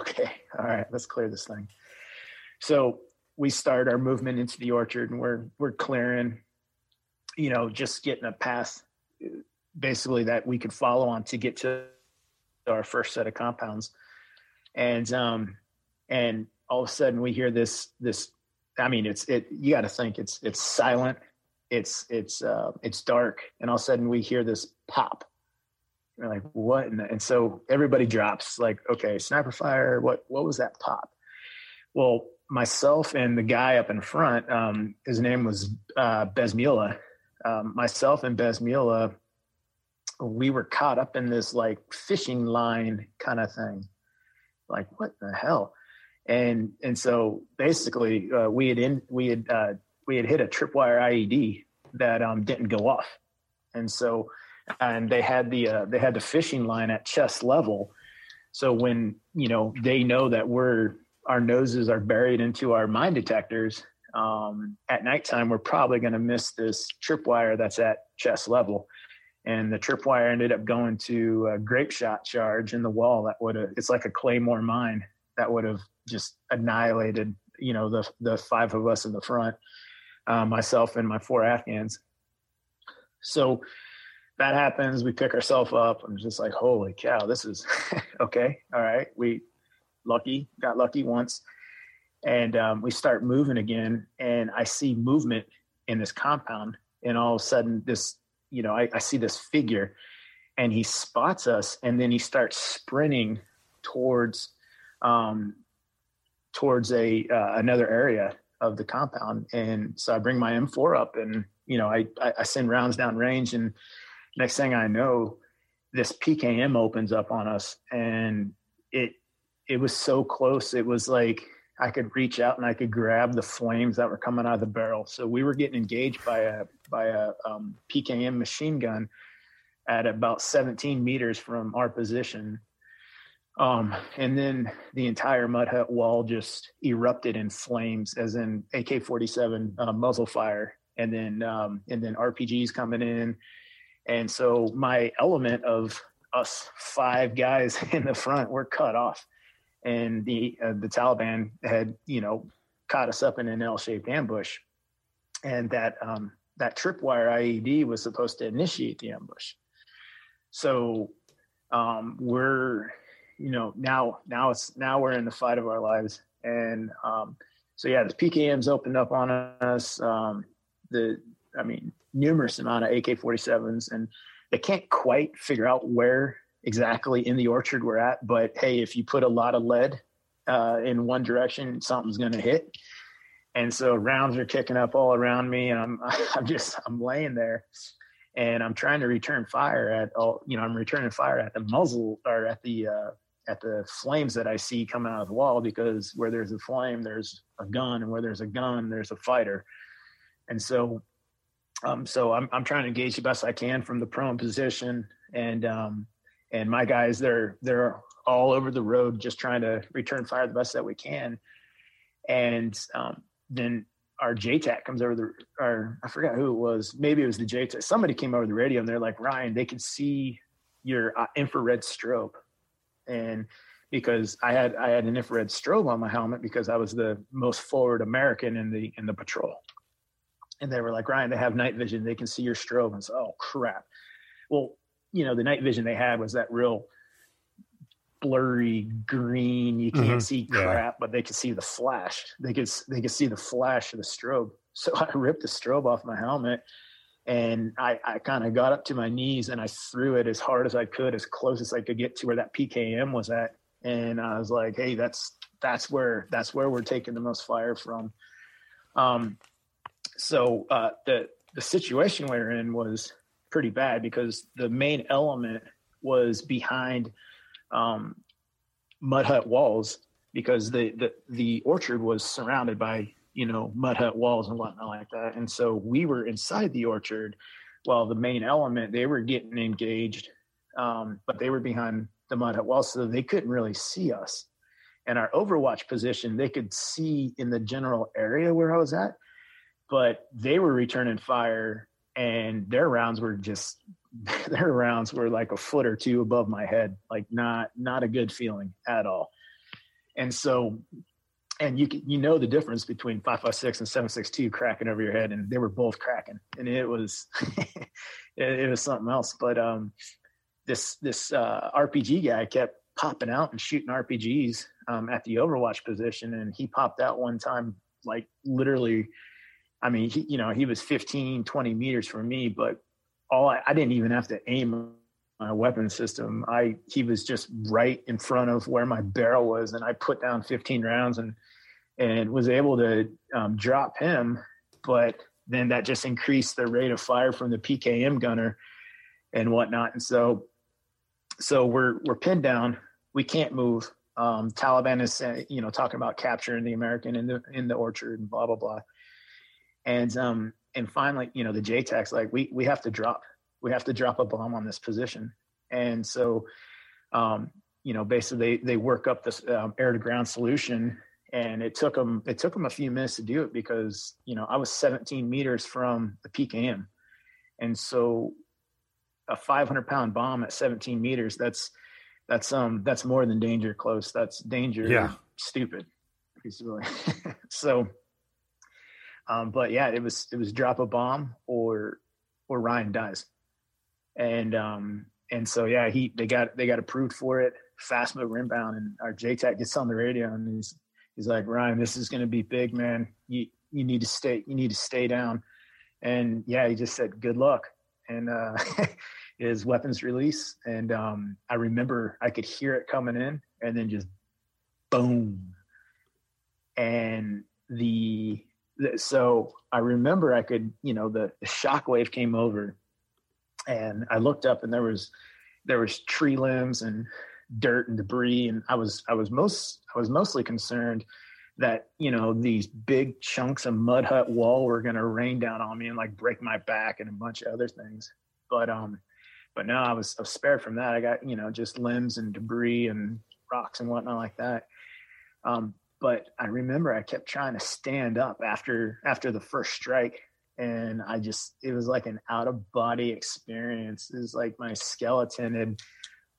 Okay, all right, let's clear this thing. So we start our movement into the orchard, and we're we're clearing, you know, just getting a path basically that we could follow on to get to our first set of compounds. And um, and all of a sudden we hear this this. I mean, it's it. You got to think it's it's silent, it's it's uh, it's dark, and all of a sudden we hear this pop. We're like, what? And, and so everybody drops like, okay, sniper fire. What, what was that pop? Well, myself and the guy up in front, um, his name was, uh, Bezmula. Um, myself and Bezmula, we were caught up in this like fishing line kind of thing. like, what the hell? And and so basically uh, we had in, we had uh, we had hit a tripwire I E D that um, didn't go off, and so and they had the uh, they had the fishing line at chest level. So when, you know, they know that we're our noses are buried into our mine detectors, um, at nighttime, we're probably going to miss this tripwire that's at chest level. And the tripwire ended up going to a grape shot charge in the wall. That would have, it's like a Claymore mine that would have just annihilated, you know, the, the five of us in the front, uh, myself and my four Afghans. So that happens. We pick ourselves up. I'm just like, holy cow, this is okay. All right. We lucky, got lucky once. And um, we start moving again, and I see movement in this compound. And all of a sudden this, you know, I, I see this figure, and he spots us, and then he starts sprinting towards, um, towards a, uh, another area of the compound. And so I bring my M four up, and, you know, I, I, I send rounds down range, and next thing I know, this P K M opens up on us, and it, it was so close. It was like I could reach out and I could grab the flames that were coming out of the barrel. So we were getting engaged by a by a um, P K M machine gun at about seventeen meters from our position. Um, and then the entire mud hut wall just erupted in flames, as in A K forty-seven uh, muzzle fire, and then um, and then R P Gs coming in. And so my element of us five guys in the front were cut off. And the uh, the Taliban had, you know, caught us up in an L-shaped ambush, and that um, that tripwire I E D was supposed to initiate the ambush. So um, we're, you know, now now it's now we're in the fight of our lives, and um, so yeah, the P K Ms opened up on us. Um, the I mean, numerous amount of A K forty-sevens, and they can't quite figure out where exactly in the orchard we're at, but hey, if you put a lot of lead uh, in one direction, something's going to hit. And so rounds are kicking up all around me, and I'm, I'm just, I'm laying there, and I'm trying to return fire at all, you know, I'm returning fire at the muzzle, or at the, uh, at the flames that I see coming out of the wall, because where there's a flame, there's a gun, and where there's a gun, there's a fighter. And so, um, so I'm, I'm trying to engage the best I can from the prone position. And, um, And my guys, they're they're all over the road, just trying to return fire the best that we can. And um, then our J TAC comes over the, or I forgot who it was. Maybe it was the J TAC. Somebody came over the radio, and they're like, Ryan, they can see your infrared strobe. And because I had I had an infrared strobe on my helmet, because I was the most forward American in the in the patrol. And they were like, Ryan, they have night vision. They can see your strobe. And so, oh crap. Well, you know, the night vision they had was that real blurry green. You can't mm-hmm. see crap, yeah. But they could see the flash. They could, they could see the flash of the strobe. So I ripped the strobe off my helmet, and I, I kind of got up to my knees, and I threw it as hard as I could, as close as I could get to where that P K M was at. And I was like, hey, that's, that's where, that's where we're taking the most fire from. Um, so uh, the, the situation we were in was pretty bad, because the main element was behind um, mud hut walls, because the, the, the orchard was surrounded by, you know, mud hut walls and whatnot like that. And so we were inside the orchard while the main element, they were getting engaged, um, but they were behind the mud hut walls, so they couldn't really see us. And our overwatch position, they could see in the general area where I was at, but they were returning fire. And their rounds were just, their rounds were like a foot or two above my head, like not, not a good feeling at all. And so, and you can, you know, the difference between five five six and seven six two cracking over your head, and they were both cracking, and it was, it, it was something else. But um, this, this uh, R P G guy kept popping out and shooting R P Gs um, at the overwatch position. And he popped out one time, like literally, I mean, he, you know, he was fifteen, twenty meters from me, but all I, I didn't even have to aim my weapon system. I, he was just right in front of where my barrel was. And I put down fifteen rounds and, and was able to um, drop him. But then that just increased the rate of fire from the P K M gunner and whatnot. And so, so we're, we're pinned down. We can't move. Um, Taliban is, uh, you know, talking about capturing the American in the in the orchard and blah blah blah. And um, and finally, you know, the J TAC's like, we we have to drop, we have to drop a bomb on this position. And so, um, you know, basically they they work up this um, air to ground solution. And it took them it took them a few minutes to do it because, you know, I was seventeen meters from the P K M. And so a five hundred pound bomb at seventeen meters, that's that's um that's more than danger close. That's danger yeah. stupid. So um but yeah, it was it was drop a bomb or or Ryan dies. And um and so yeah, he they got they got approved for it. Fast move inbound, and our J TAC gets on the radio and he's He's like, Ryan, this is going to be big, man. You you need to stay. You need to stay down. And yeah, he just said, good luck. And uh, his weapons release. And um, I remember I could hear it coming in, and then just boom. And the, the so I remember I could, you know, the, the shockwave came over, and I looked up, and there was there was tree limbs and dirt and debris, and I was I was most I was mostly concerned that, you know, these big chunks of mud hut wall were going to rain down on me and like break my back and a bunch of other things. But um, but no, I was, I was spared from that. I got, you know, just limbs and debris and rocks and whatnot like that. Um, but I remember I kept trying to stand up after after the first strike, and I just it was like an out of body experience. It was like my skeleton had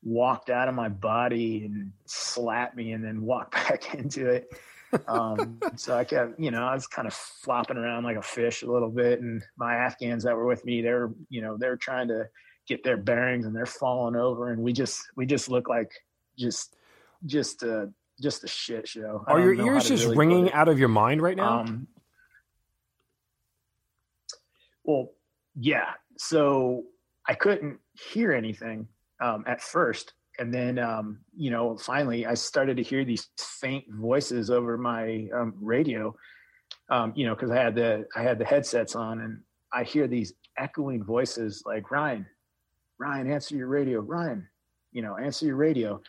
walked out of my body and slapped me and then walked back into it. Um, so I kept, you know, I was kind of flopping around like a fish a little bit. And my Afghans that were with me, they were, you know, they were trying to get their bearings and they're falling over. And we just, we just look like just, just, uh, just a shit show. Are your ears just really ringing out of your mind right now? Um, well, yeah. So I couldn't hear anything Um, at first. And then, um, you know, finally I started to hear these faint voices over my um, radio, um, you know, cause I had the, I had the headsets on, and I hear these echoing voices like, Ryan, Ryan, answer your radio, Ryan, you know, answer your radio.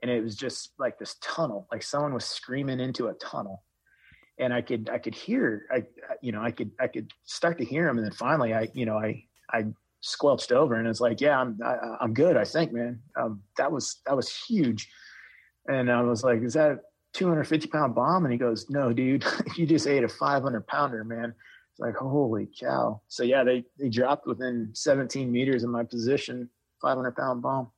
And it was just like this tunnel, like someone was screaming into a tunnel, and I could, I could hear, I, you know, I could, I could start to hear them. And then finally I, you know, I, I, squelched over, and it's like, yeah, I'm, I, I'm good. I think, man, um, that was, that was huge. And I was like, is that a two hundred fifty pound bomb? And he goes, no, dude, you just ate a five hundred pounder, man. It's like, holy cow. So yeah, they, they dropped within seventeen meters of my position, five hundred pound bomb.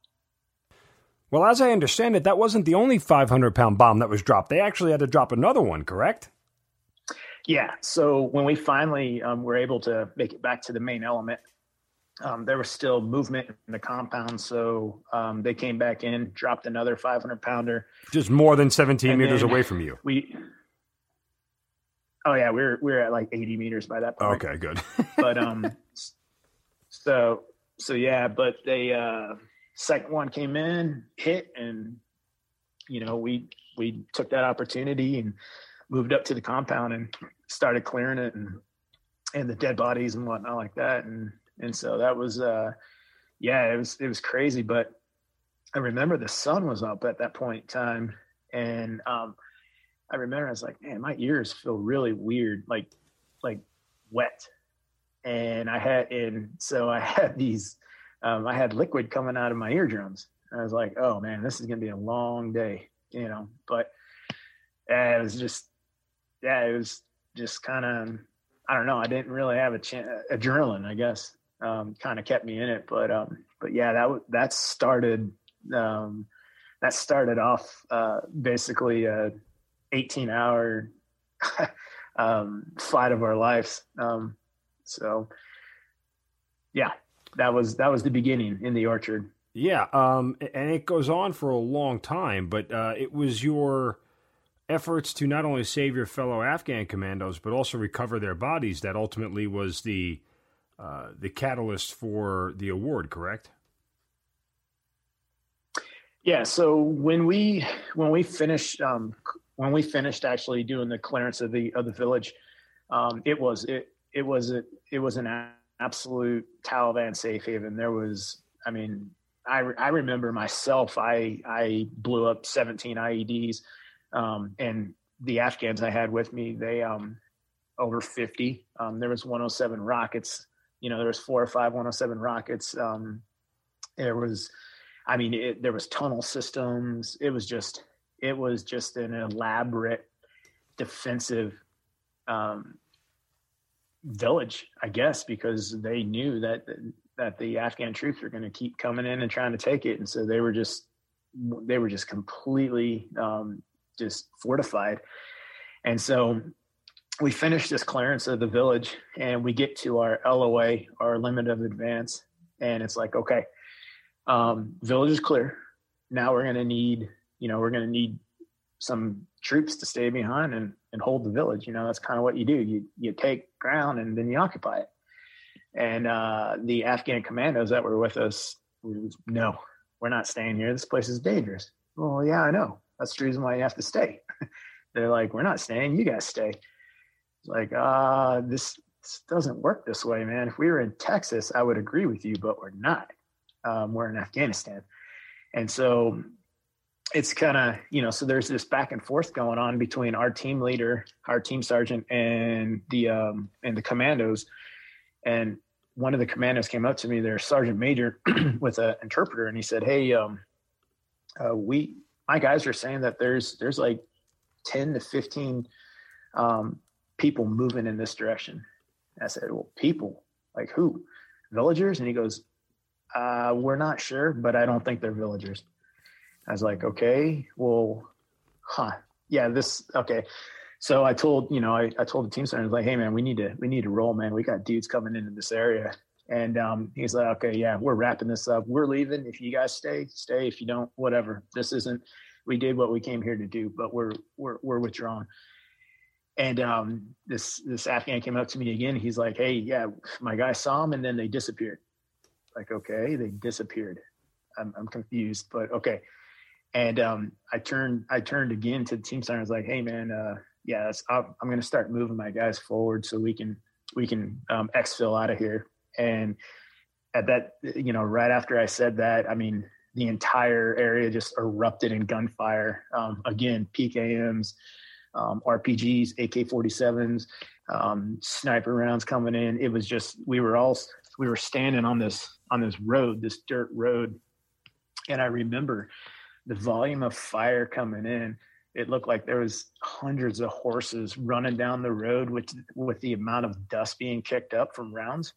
Well, as I understand it, that wasn't the only five hundred pound bomb that was dropped. They actually had to drop another one, correct? Yeah. So when we finally um, were able to make it back to the main element, Um, there was still movement in the compound, so um, they came back in, dropped another five hundred pounder. Just more than seventeen meters away from you. We, oh yeah, we were we were at like eighty meters by that point. Okay, good. But um, so so yeah, but they uh, second one came in, hit, and you know we we took that opportunity and moved up to the compound and started clearing it and and the dead bodies and whatnot like that. And And so that was, uh, yeah, it was, it was crazy. But I remember the sun was up at that point in time. And, um, I remember I was like, man, my ears feel really weird, like, like wet. And I had, and so I had these, um, I had liquid coming out of my eardrums. And I was like, oh man, this is going to be a long day, you know, but uh, it was just, yeah, it was just kind of, I don't know. I didn't really have a chance. Adrenaline, I guess. Um, kind of kept me in it, but um, but yeah, that w- that started um, that started off uh, basically a eighteen hour um, fight of our lives. Um, so yeah, that was that was the beginning in the orchard. Yeah, um, and it goes on for a long time, but uh, it was your efforts to not only save your fellow Afghan commandos but also recover their bodies that ultimately was the Uh, the catalyst for the award, correct? Yeah. So when we when we finished um, when we finished actually doing the clearance of the of the village, um, it was it it was a, it was an absolute Taliban safe haven. There was, I mean, I, I remember myself, I, I blew up seventeen I E Ds, um, and the Afghans I had with me, they, um, over fifty, um, there was one oh seven rockets, you know, there was four or five one oh seven rockets. Um, there was, I mean, it, there was tunnel systems. It was just, it was just an elaborate defensive, um, village, I guess, because they knew that, that the Afghan troops were going to keep coming in and trying to take it. And so they were just, they were just completely, um, just fortified. And so we finish this clearance of the village and we get to our L O A, our limit of advance. And it's like, okay, um, village is clear. Now we're going to need, you know, we're going to need some troops to stay behind and, and hold the village. You know, that's kind of what you do. You, you take ground and then you occupy it. And, uh, the Afghan commandos that were with us, we, no, we're not staying here. This place is dangerous. Well, yeah, I know. That's the reason why you have to stay. They're like, we're not staying. You guys stay. It's like, uh, this, this doesn't work this way, man. If we were in Texas, I would agree with you, but we're not. Um, we're in Afghanistan. And so it's kind of, you know, so there's this back and forth going on between our team leader, our team sergeant, and the, um, and the commandos. And one of the commandos came up to me, their sergeant major with an interpreter. And he said, hey, um, uh, we, my guys are saying that there's, there's like ten to fifteen, um, people moving in this direction. And I said, well, people like who? Villagers? And he goes, uh, we're not sure, but I don't think they're villagers. I was like, okay, well, huh? Yeah, this, okay. So I told, you know, I, I told the team sergeant, I was like, hey man, we need to, we need to roll, man. We got dudes coming into this area. And um, he's like, okay, yeah, we're wrapping this up. We're leaving. If you guys stay, stay. If you don't, whatever. This isn't, we did what we came here to do, but we're, we're, we're withdrawn. And um, this, this Afghan came up to me again. He's like, hey, yeah, my guy saw him and then they disappeared. Like, okay, they disappeared. I'm, I'm confused, but okay. And um, I turned, I turned again to the team sergeant. I was like, hey man, uh, yeah, that's, I'm, I'm going to start moving my guys forward so we can, we can um, exfil out of here. And at that, you know, right after I said that, I mean, the entire area just erupted in gunfire. Um, again, P K Ms, um, R P Gs, A K forty-sevens, um, sniper rounds coming in. It was just, we were all, we were standing on this, on this road, this dirt road. And I remember the volume of fire coming in. It looked like there was hundreds of horses running down the road with, with the amount of dust being kicked up from rounds.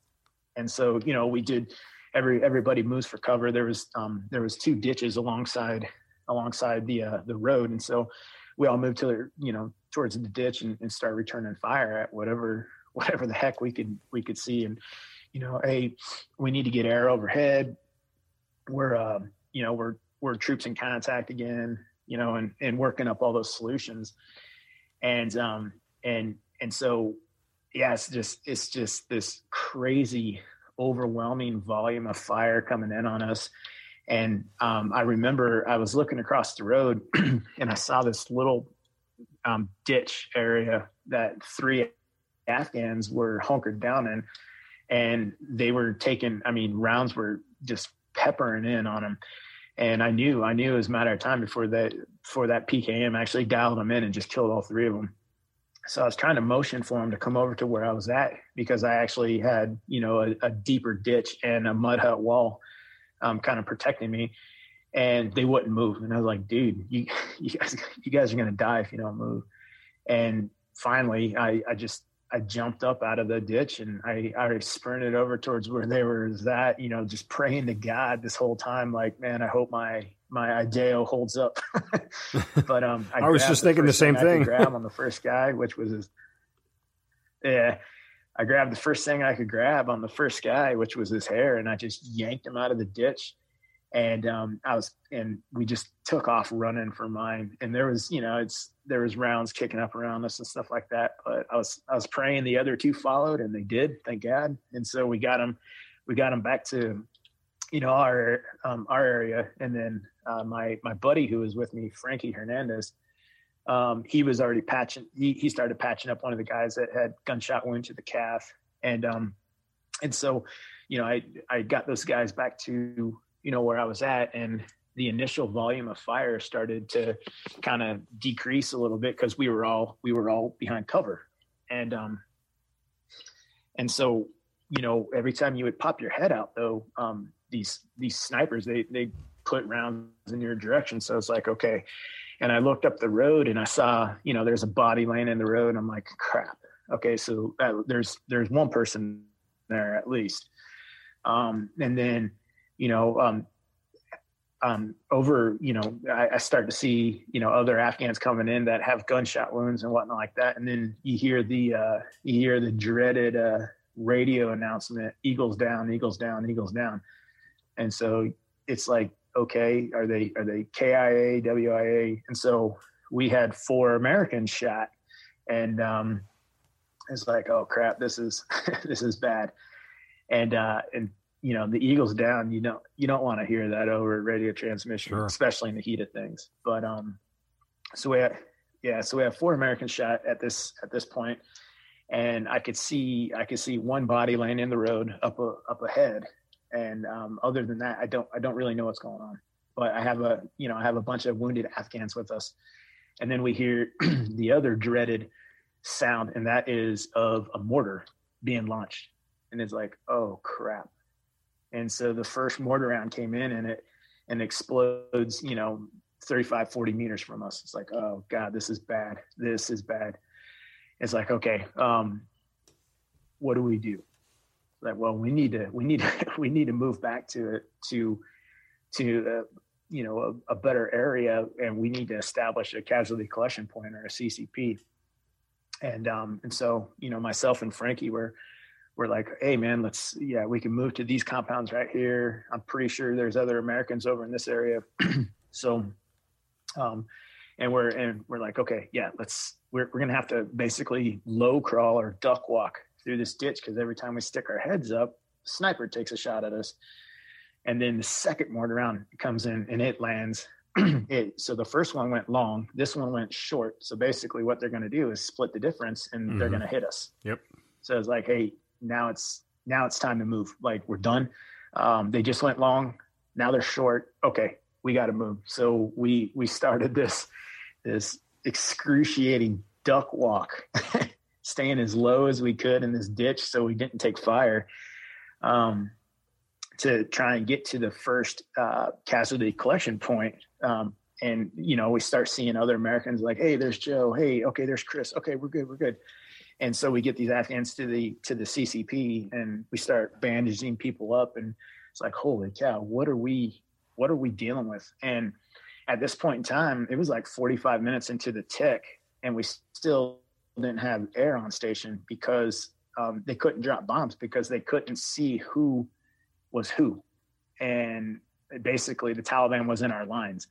And so, you know, we did, every, everybody moves for cover. There was, um, there was two ditches alongside, alongside the, uh, the road. And so we all moved to the, you know, towards the ditch and, and start returning fire at whatever, whatever the heck we could, we could see. And, you know, hey, we need to get air overhead. We're, um, you know, we're, we're troops in contact again, you know, and, and working up all those solutions. And, um, and, and so, yeah, it's just, it's just this crazy, overwhelming volume of fire coming in on us. And, um, I remember I was looking across the road and I saw this little, um, ditch area that three Afghans were hunkered down in, and they were taking, I mean, rounds were just peppering in on them. And I knew, I knew it was a matter of time before that, before that P K M actually dialed them in and just killed all three of them. So I was trying to motion for him to come over to where I was at, because I actually had, you know, a, a deeper ditch and a mud hut wall, um, kind of protecting me, and they wouldn't move. And I was like, dude, you, you guys, you guys are going to die if you don't move. And finally I, I just, I jumped up out of the ditch and I, I sprinted over towards where they were at, you know, just praying to God this whole time. Like, man, I hope my, my IDEO holds up. But um, I, I was just the thinking the same thing. thing. I could grab on the first guy, which was his, yeah, I grabbed the first thing I could grab on the first guy, which was his hair, and I just yanked him out of the ditch. And um, I was, and we just took off running for mine. And there was, you know, it's there was rounds kicking up around us and stuff like that. But I was, I was praying the other two followed, and they did, thank God. And so we got them, we got them back to, you know, our um, our area. And then uh, my my buddy who was with me, Frankie Hernandez, um, he was already patching. He, he started patching up one of the guys that had gunshot wound to the calf. And um, and so, you know, I I got those guys back to you know, where I was at, and the initial volume of fire started to kind of decrease a little bit because we were all we were all behind cover. And um and so, you know, every time you would pop your head out though, um these these snipers, they they put rounds in your direction. So it's like, okay. And I looked up the road and I saw, you know, there's a body laying in the road, and I'm like, crap. Okay, so uh, there's there's one person there at least. Um and then, you know, um Um, over, you know, I, I start to see, you know, other Afghans coming in that have gunshot wounds and whatnot like that. And then you hear the, uh, you hear the dreaded uh, radio announcement, Eagles down, Eagles down, Eagles down. And so it's like, okay, are they, are they K I A, W I A? And so we had four Americans shot, and um, it's like, oh crap, this is, this is bad. And, uh, and, you know, the Eagles down, you don't, you don't want to hear that over radio transmission, sure, especially in the heat of things. But, um, so we had, yeah, so we have four Americans shot at this, at this point. And I could see, I could see one body laying in the road up, a, up ahead. And, um, other than that, I don't, I don't really know what's going on, but I have a, you know, I have a bunch of wounded Afghans with us. And then we hear the other dreaded sound, and that is of a mortar being launched. And it's like, oh crap. And so the first mortar round came in, and it and explodes, you know, thirty-five, forty meters from us. It's like, oh God, this is bad. This is bad. It's like, okay, um, what do we do? Like, well, we need to, we need to, we need to move back to it, to, to, uh, you know, a, a better area. And we need to establish a casualty collection point, or a C C P. And, um, and so, you know, myself and Frankie were, we're like, hey man, let's, yeah, we can move to these compounds right here. I'm pretty sure there's other Americans over in this area. So, um, and we're, and we're like, okay, yeah, let's, we're, we're going to have to basically low crawl or duck walk through this ditch. 'Cause every time we stick our heads up, sniper takes a shot at us. And then the second mortar round comes in, and it lands. it, so the first one went long, this one went short. So basically what they're going to do is split the difference, and mm-hmm. they're going to hit us. Yep. So it's like, hey, now it's, now it's time to move. Like, we're done. Um, they just went long. Now they're short. Okay, we got to move. So we, we started this, this excruciating duck walk, staying as low as we could in this ditch, so we didn't take fire, um, to try and get to the first, uh, casualty collection point. Um, and you know, we start seeing other Americans like, hey, there's Joe. Hey, okay, there's Chris. Okay, we're good. We're good. And so we get these Afghans to the to the C C P, and we start bandaging people up, and it's like, holy cow, what are we what are we dealing with? And at this point in time, it was like forty-five minutes into the tick, and we still didn't have air on station, because um, they couldn't drop bombs, because they couldn't see who was who. And basically the Taliban was in our lines,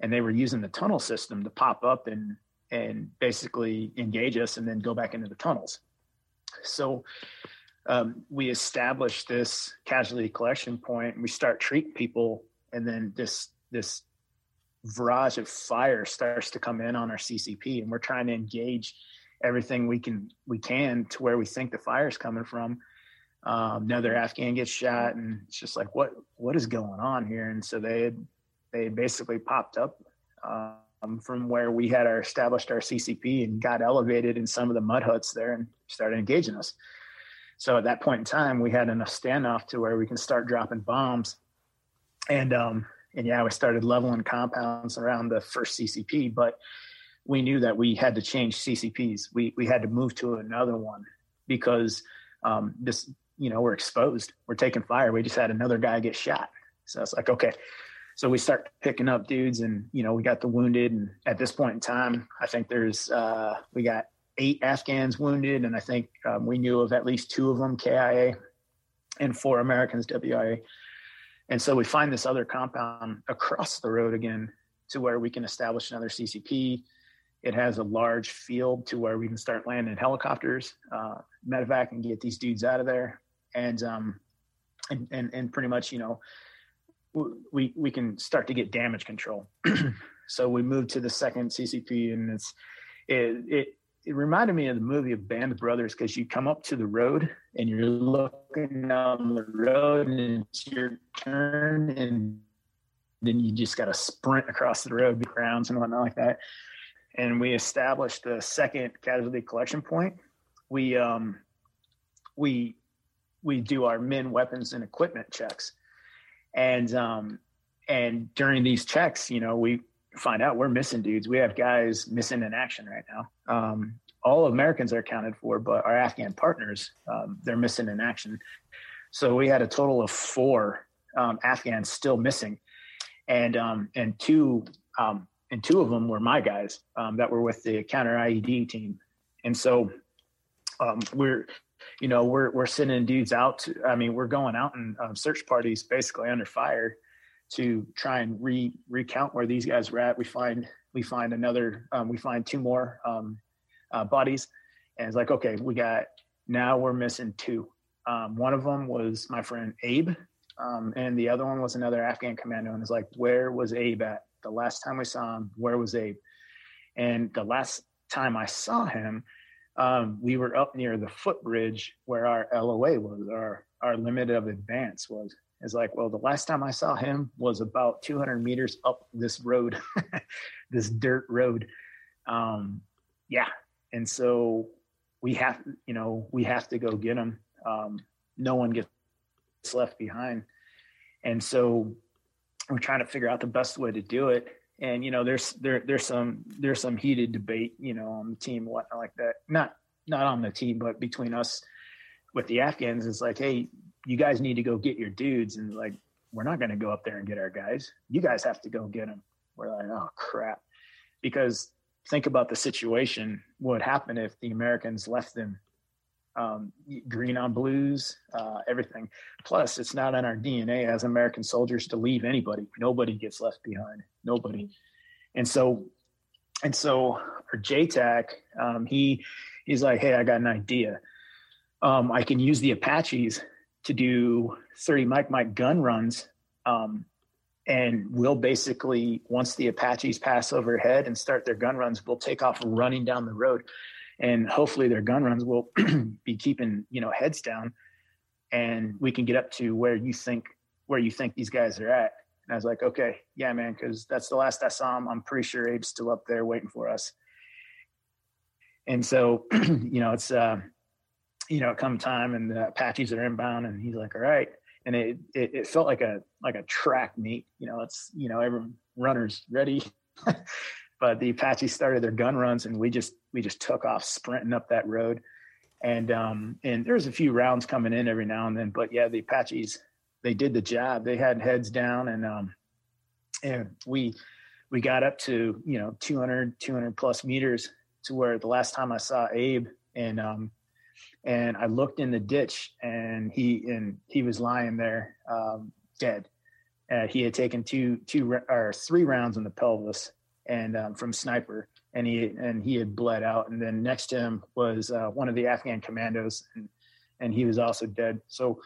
and they were using the tunnel system to pop up and and basically engage us and then go back into the tunnels. So um, we established this casualty collection point, and we start treating people. And then this, this barrage of fire starts to come in on our C C P, and we're trying to engage everything we can, we can to where we think the fire is coming from. Um, another Afghan gets shot, and it's just like, what, what is going on here? And so they had, they had basically popped up, uh, Um, from where we had our established our C C P, and got elevated in some of the mud huts there and started engaging us. So at that point in time, we had enough standoff to where we can start dropping bombs. And, um, and yeah, we started leveling compounds around the first C C P, but we knew that we had to change C C Ps. We, we had to move to another one, because um, this, you know, we're exposed, we're taking fire. We just had another guy get shot. So it's like, okay. So we start picking up dudes, and, you know, we got the wounded. And at this point in time, I think there's, uh, we got eight Afghans wounded. And I think um, we knew of at least two of them K I A, and four Americans W I A. And so we find this other compound across the road again, to where we can establish another C C P. It has a large field to where we can start landing helicopters, uh, medevac, and get these dudes out of there. And, um, and, and, and pretty much, you know, we we can start to get damage control. So we moved to the second C C P, and it's it, it it reminded me of the movie of Band of Brothers, because you come up to the road and you're looking down the road and it's your turn, and then you just got to sprint across the road, grounds and whatnot like that. And we established the second casualty collection point. We um, we we do our men, weapons, and equipment checks, and um, and during these checks, you know, we find out we're missing dudes. We have guys missing in action right now. Um, all Americans are accounted for, but our Afghan partners, um, they're missing in action. So we had a total of four um, Afghans still missing, and um, and two. Um, And two of them were my guys um, that were with the counter I E D team. And so um, we're, you know, we're, we're sending dudes out. To, I mean, we're going out in um, search parties, basically under fire, to try and re recount where these guys were at. We find, we find another, um, we find two more um, uh, bodies, and it's like, okay, we got, now we're missing two. Um, one of them was my friend Abe. Um, and the other one was another Afghan commando. And it's like, where was Abe at? The last time we saw him, where was Abe? And the last time I saw him, um, we were up near the footbridge where our L O A was, our, our limit of advance was. It's like, well, the last time I saw him was about two hundred meters up this road, this dirt road. Um, yeah. And so we have, you know, we have to go get him. Um, no one gets left behind. And so we're trying to figure out the best way to do it. And, you know, there's, there, there's some, there's some heated debate, you know, on the team, whatnot like that, not, not on the team, but between us with the Afghans. It's like, hey, you guys need to go get your dudes. And like, we're not going to go up there and get our guys. You guys have to go get them. We're like, oh crap. Because think about the situation. What would happen if the Americans left them? Um, green on blues, uh, everything. Plus, it's not in our D N A as American soldiers to leave anybody. Nobody gets left behind. Nobody. And so, and so our J TAC, um, he he's like, hey, I got an idea. Um, I can use the Apaches to do thirty mike mike gun runs, um, and we'll basically, once the Apaches pass overhead and start their gun runs, we'll take off running down the road. And hopefully their gun runs will be keeping, you know, heads down, and we can get up to where you think, where you think these guys are at. And I was like, okay, yeah, man. Cause that's the last I saw him. I'm pretty sure Abe's still up there waiting for us. And so, you know, it's, uh, you know, come time and the Apaches are inbound, and he's like, all right. And it, it, it felt like a, like a track meet, you know, it's, you know, everyone runners ready. But the Apaches started their gun runs, and we just we just took off sprinting up that road. And um, and there was a few rounds coming in every now and then. But, yeah, the Apaches, they did the job. They had heads down, and um, and we we got up to, you know, two hundred, two hundred plus meters to where the last time I saw Abe. And um, and I looked in the ditch, and he and he was lying there um, dead. Uh, he had taken two two or three rounds in the pelvis. And um, from sniper, and he and he had bled out. And then next to him was uh, one of the Afghan commandos, and, and he was also dead. So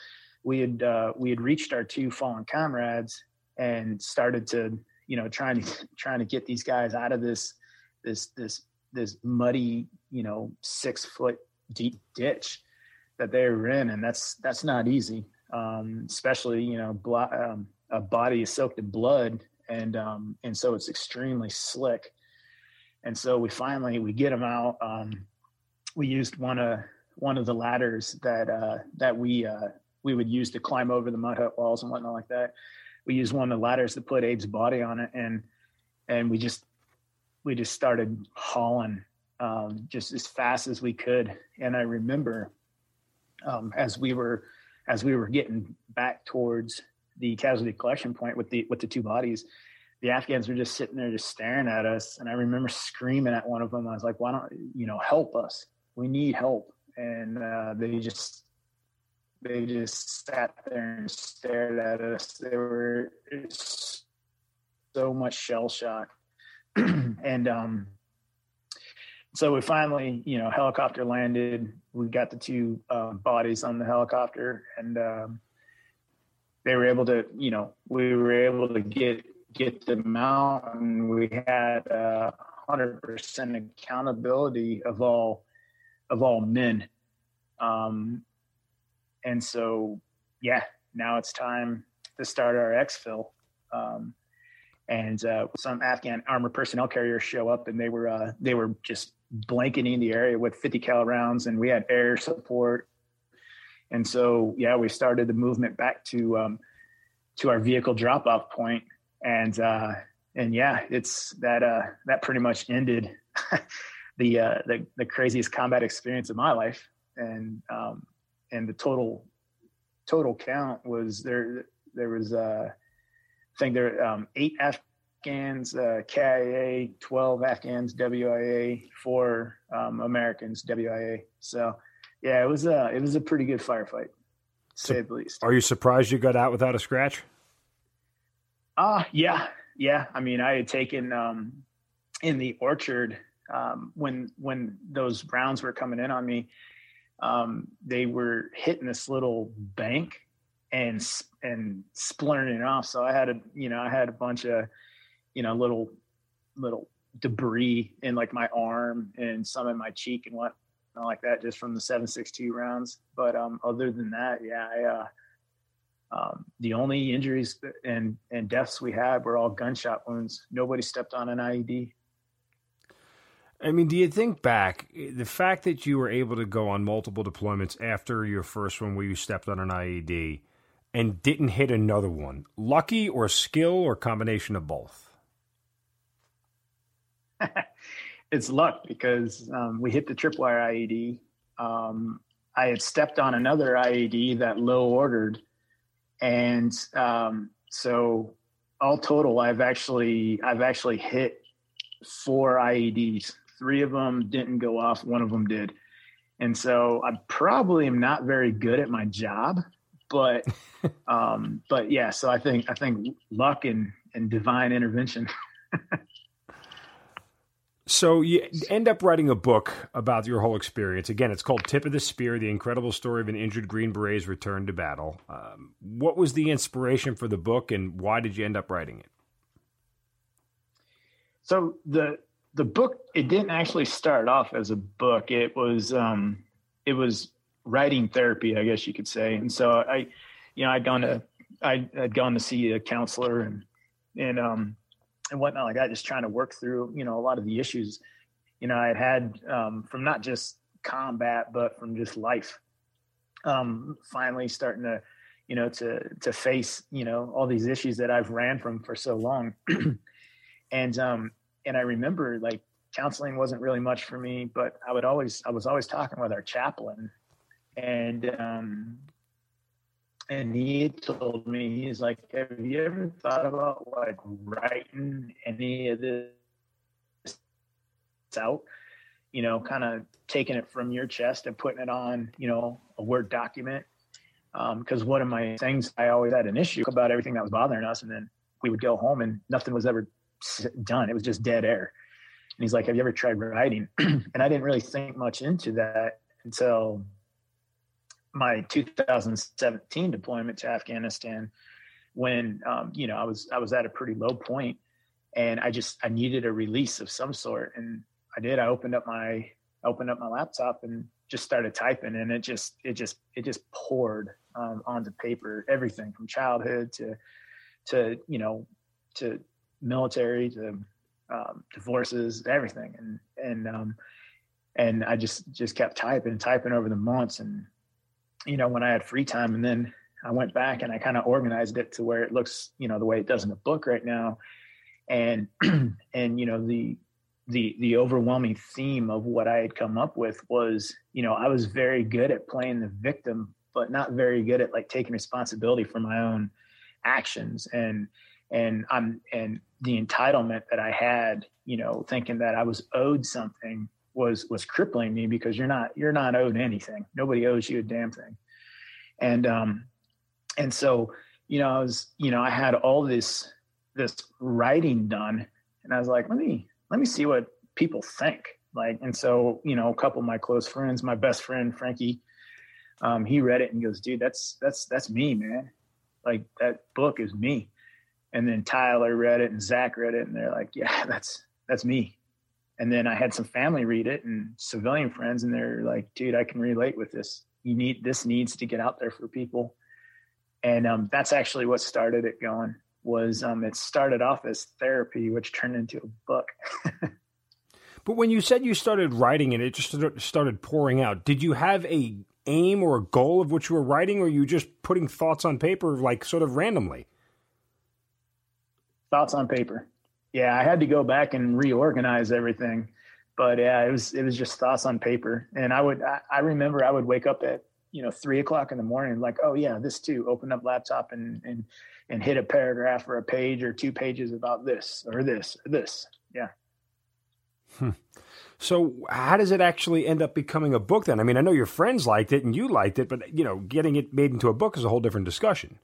we had uh, we had reached our two fallen comrades and started to, you know, trying to trying to get these guys out of this this this this muddy, you know, six foot deep ditch that they were in, and that's that's not easy, um, especially, you know, blo- um, a body is soaked in blood. And, um, and so it's extremely slick. And so we finally, we get them out. Um, we used one of, one of the ladders that, uh, that we, uh, we would use to climb over the mud hut walls and whatnot like that. We used one of the ladders to put Abe's body on it. And, and we just, we just started hauling, um, just as fast as we could. And I remember, um, as we were, as we were getting back towards the casualty collection point with the with the two bodies, the Afghans were just sitting there just staring at us. And I remember screaming at one of them. I was like, why don't you know help us? We need help. And uh, they just they just sat there and stared at us. They were so much shell shock. And um, so we finally, you know, helicopter landed. We got the two uh, bodies on the helicopter, and um, they were able to, you know, we were able to get get them out, and we had a hundred percent accountability of all of all men. Um, And so, yeah, now it's time to start our exfil. Um, and uh, some Afghan armored personnel carriers show up, and they were uh, they were just blanketing the area with fifty cal rounds, and we had air support. And so, yeah, we started the movement back to um, to our vehicle drop off point, and uh, and yeah, it's that uh, that pretty much ended the, uh, the the craziest combat experience of my life, and um, and the total total count was there. There was uh, I think there were um, eight Afghans, uh, K I A, twelve Afghans, W I A, four um, Americans, W I A. So yeah, it was a it was a pretty good firefight, to say the least. Are you surprised you got out without a scratch? Ah, uh, yeah, yeah. I mean, I had taken um, in the orchard um, when when those rounds were coming in on me. Um, they were hitting this little bank and and splintering it off. So I had a you know I had a bunch of you know little little debris in like my arm and some in my cheek and what. Not like that, just from the seven six two rounds. But um, other than that, yeah, I, uh, um, the only injuries and, and deaths we had were all gunshot wounds. Nobody stepped on an I E D. I mean, do you think back, the fact that you were able to go on multiple deployments after your first one where you stepped on an I E D and didn't hit another one, lucky or skill or combination of both? It's luck, because um, we hit the tripwire I E D. Um, I had stepped on another I E D that Low ordered. And um, so all total, I've actually, I've actually hit four I E Ds. Three of them didn't go off. One of them did. And so I probably am not very good at my job, but, um, but yeah, so I think, I think luck and, and divine intervention. So you end up writing a book about your whole experience. Again, it's called Tip of the Spear, The Incredible Story of an Injured Green Beret's Return to Battle. Um, what was the inspiration for the book, and why did you end up writing it? So the the book, it didn't actually start off as a book. It was um, it was writing therapy, I guess you could say. And so I, you know, I'd gone to I had gone to see a counselor and and um and whatnot like that, just trying to work through, you know, a lot of the issues, you know, I had had um, from not just combat, but from just life, um, finally starting to, you know, to, to face, you know, all these issues that I've ran from for so long. and, um, and I remember like counseling wasn't really much for me, but I would always, I was always talking with our chaplain, and, um, and he told me, he's like, have you ever thought about like writing any of this out, you know, kind of taking it from your chest and putting it on, you know, a Word document? Because um, one of my things, I always had an issue about everything that was bothering us. And then we would go home and nothing was ever done. It was just dead air. And he's like, have you ever tried writing? And I didn't really think much into that until my two thousand seventeen deployment to Afghanistan, when, um, you know, I was, I was at a pretty low point, and I just, I needed a release of some sort. And I did, I opened up my, opened up my laptop and just started typing, and it just, it just, it just poured um, onto paper, everything from childhood to, to, you know, to military, to um, divorces, everything. And, and, um, and I just, just kept typing and typing over the months, and, you know, when I had free time, and then I went back and I kind of organized it to where it looks, you know, the way it does in the book right now. And, and, you know, the, the, the overwhelming theme of what I had come up with was, you know, I was very good at playing the victim, but not very good at like taking responsibility for my own actions. And, and I'm, and the entitlement that I had, you know, thinking that I was owed something, was was crippling me, because you're not you're not owed anything. Nobody owes you a damn thing. And um and so, you know, I was, you know, I had all this this writing done, and I was like, let me let me see what people think. Like, and so, you know, a couple of my close friends, my best friend Frankie, um, he read it and goes, dude, that's that's that's me, man. Like, that book is me. And then Tyler read it and Zach read it, and they're like, yeah, that's that's me. And then I had some family read it and civilian friends, and they're like, dude, I can relate with this. you need, this needs to get out there for people. And um, that's actually what started it going, was um, it started off as therapy, which turned into a book. But when you said you started writing it, it just started pouring out. Did you have a aim or a goal of what you were writing, or you just putting thoughts on paper, like sort of randomly? Thoughts on paper. Yeah, I had to go back and reorganize everything, but yeah, it was, it was just thoughts on paper. And I would, I, I remember I would wake up at, you know, three o'clock in the morning, like, oh yeah, this too, open up laptop and, and, and hit a paragraph or a page or two pages about this or this, or this. Yeah. Hmm. So how does it actually end up becoming a book then? I mean, I know your friends liked it and you liked it, but, you know, getting it made into a book is a whole different discussion.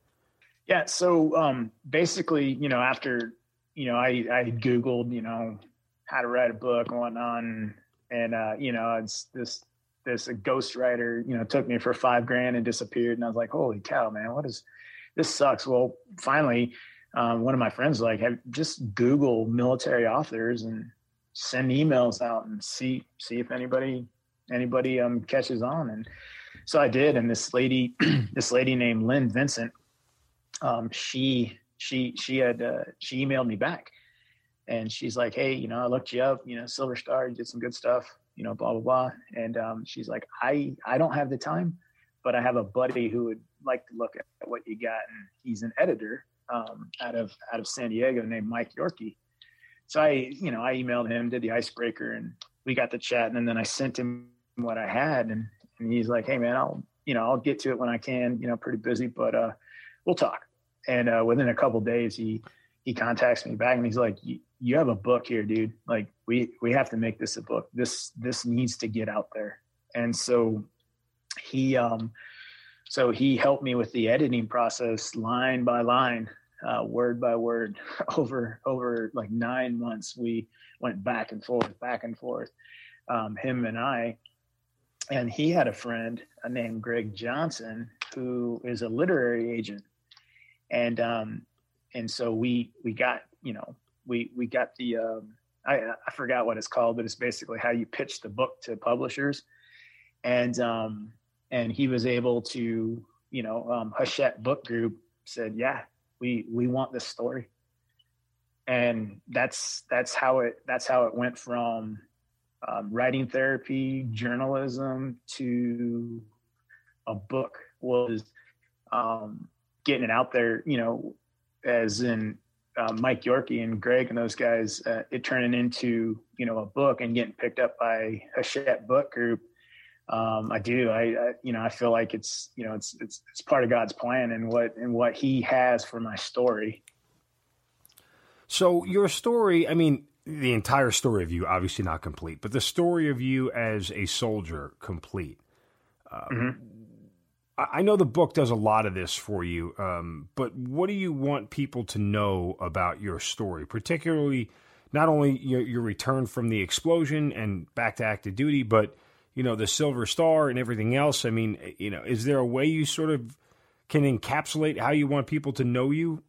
Yeah. So um, basically, you know, after, you know, I, I Googled, you know, how to write a book and whatnot. And, and uh, you know, it's this, this a ghostwriter, you know, took me for five grand and disappeared. And I was like, holy cow, man, what is, this sucks. Well, finally, um, one of my friends was like, have, just Google military authors and send emails out and see, see if anybody, anybody um, catches on. And so I did. And this lady, this lady named Lynn Vincent, um, she, she, she had, uh, she emailed me back and she's like, hey, you know, I looked you up, you know, Silver Star, you did some good stuff, you know, blah, blah, blah. And um, she's like, I, I don't have the time, but I have a buddy who would like to look at what you got. And he's an editor um, out of, out of San Diego named Mike Yorkie. So I, you know, I emailed him, did the icebreaker, and we got to chatting, and then I sent him what I had, and, and he's like, hey man, I'll, you know, I'll get to it when I can, you know, pretty busy, but uh, we'll talk. And uh, within a couple of days, he, he contacts me back and he's like, you have a book here, dude. Like we, we have to make this a book. This, this needs to get out there. And so he, um, so he helped me with the editing process line by line. Uh, word by word over, over like nine months, we went back and forth, back and forth, um, him and I, and he had a friend named Greg Johnson, who is a literary agent. And, um, and so we, we got, you know, we, we got the, um, I, I forgot what it's called, but it's basically how you pitch the book to publishers. And, um, and he was able to, you know, um, Hachette Book Group said, yeah, we, we want this story. And that's, that's how it, that's how it went from um, writing therapy, journalism to a book, was um, getting it out there, you know, as in uh, Mike Yorkie and Greg and those guys, uh, it turning into, you know, a book and getting picked up by Hachette Book Group. Um, I do, I, I, you know, I feel like it's, you know, it's, it's, it's part of God's plan and what, and what he has for my story. So your story, I mean, the entire story of you, obviously not complete, but the story of you as a soldier, complete. Um, mm-hmm. I, I know the book does a lot of this for you, um, but what do you want people to know about your story, particularly not only your, your return from the explosion and back to active duty, but you know, the Silver Star and everything else? I mean, you know, is there a way you sort of can encapsulate how you want people to know you?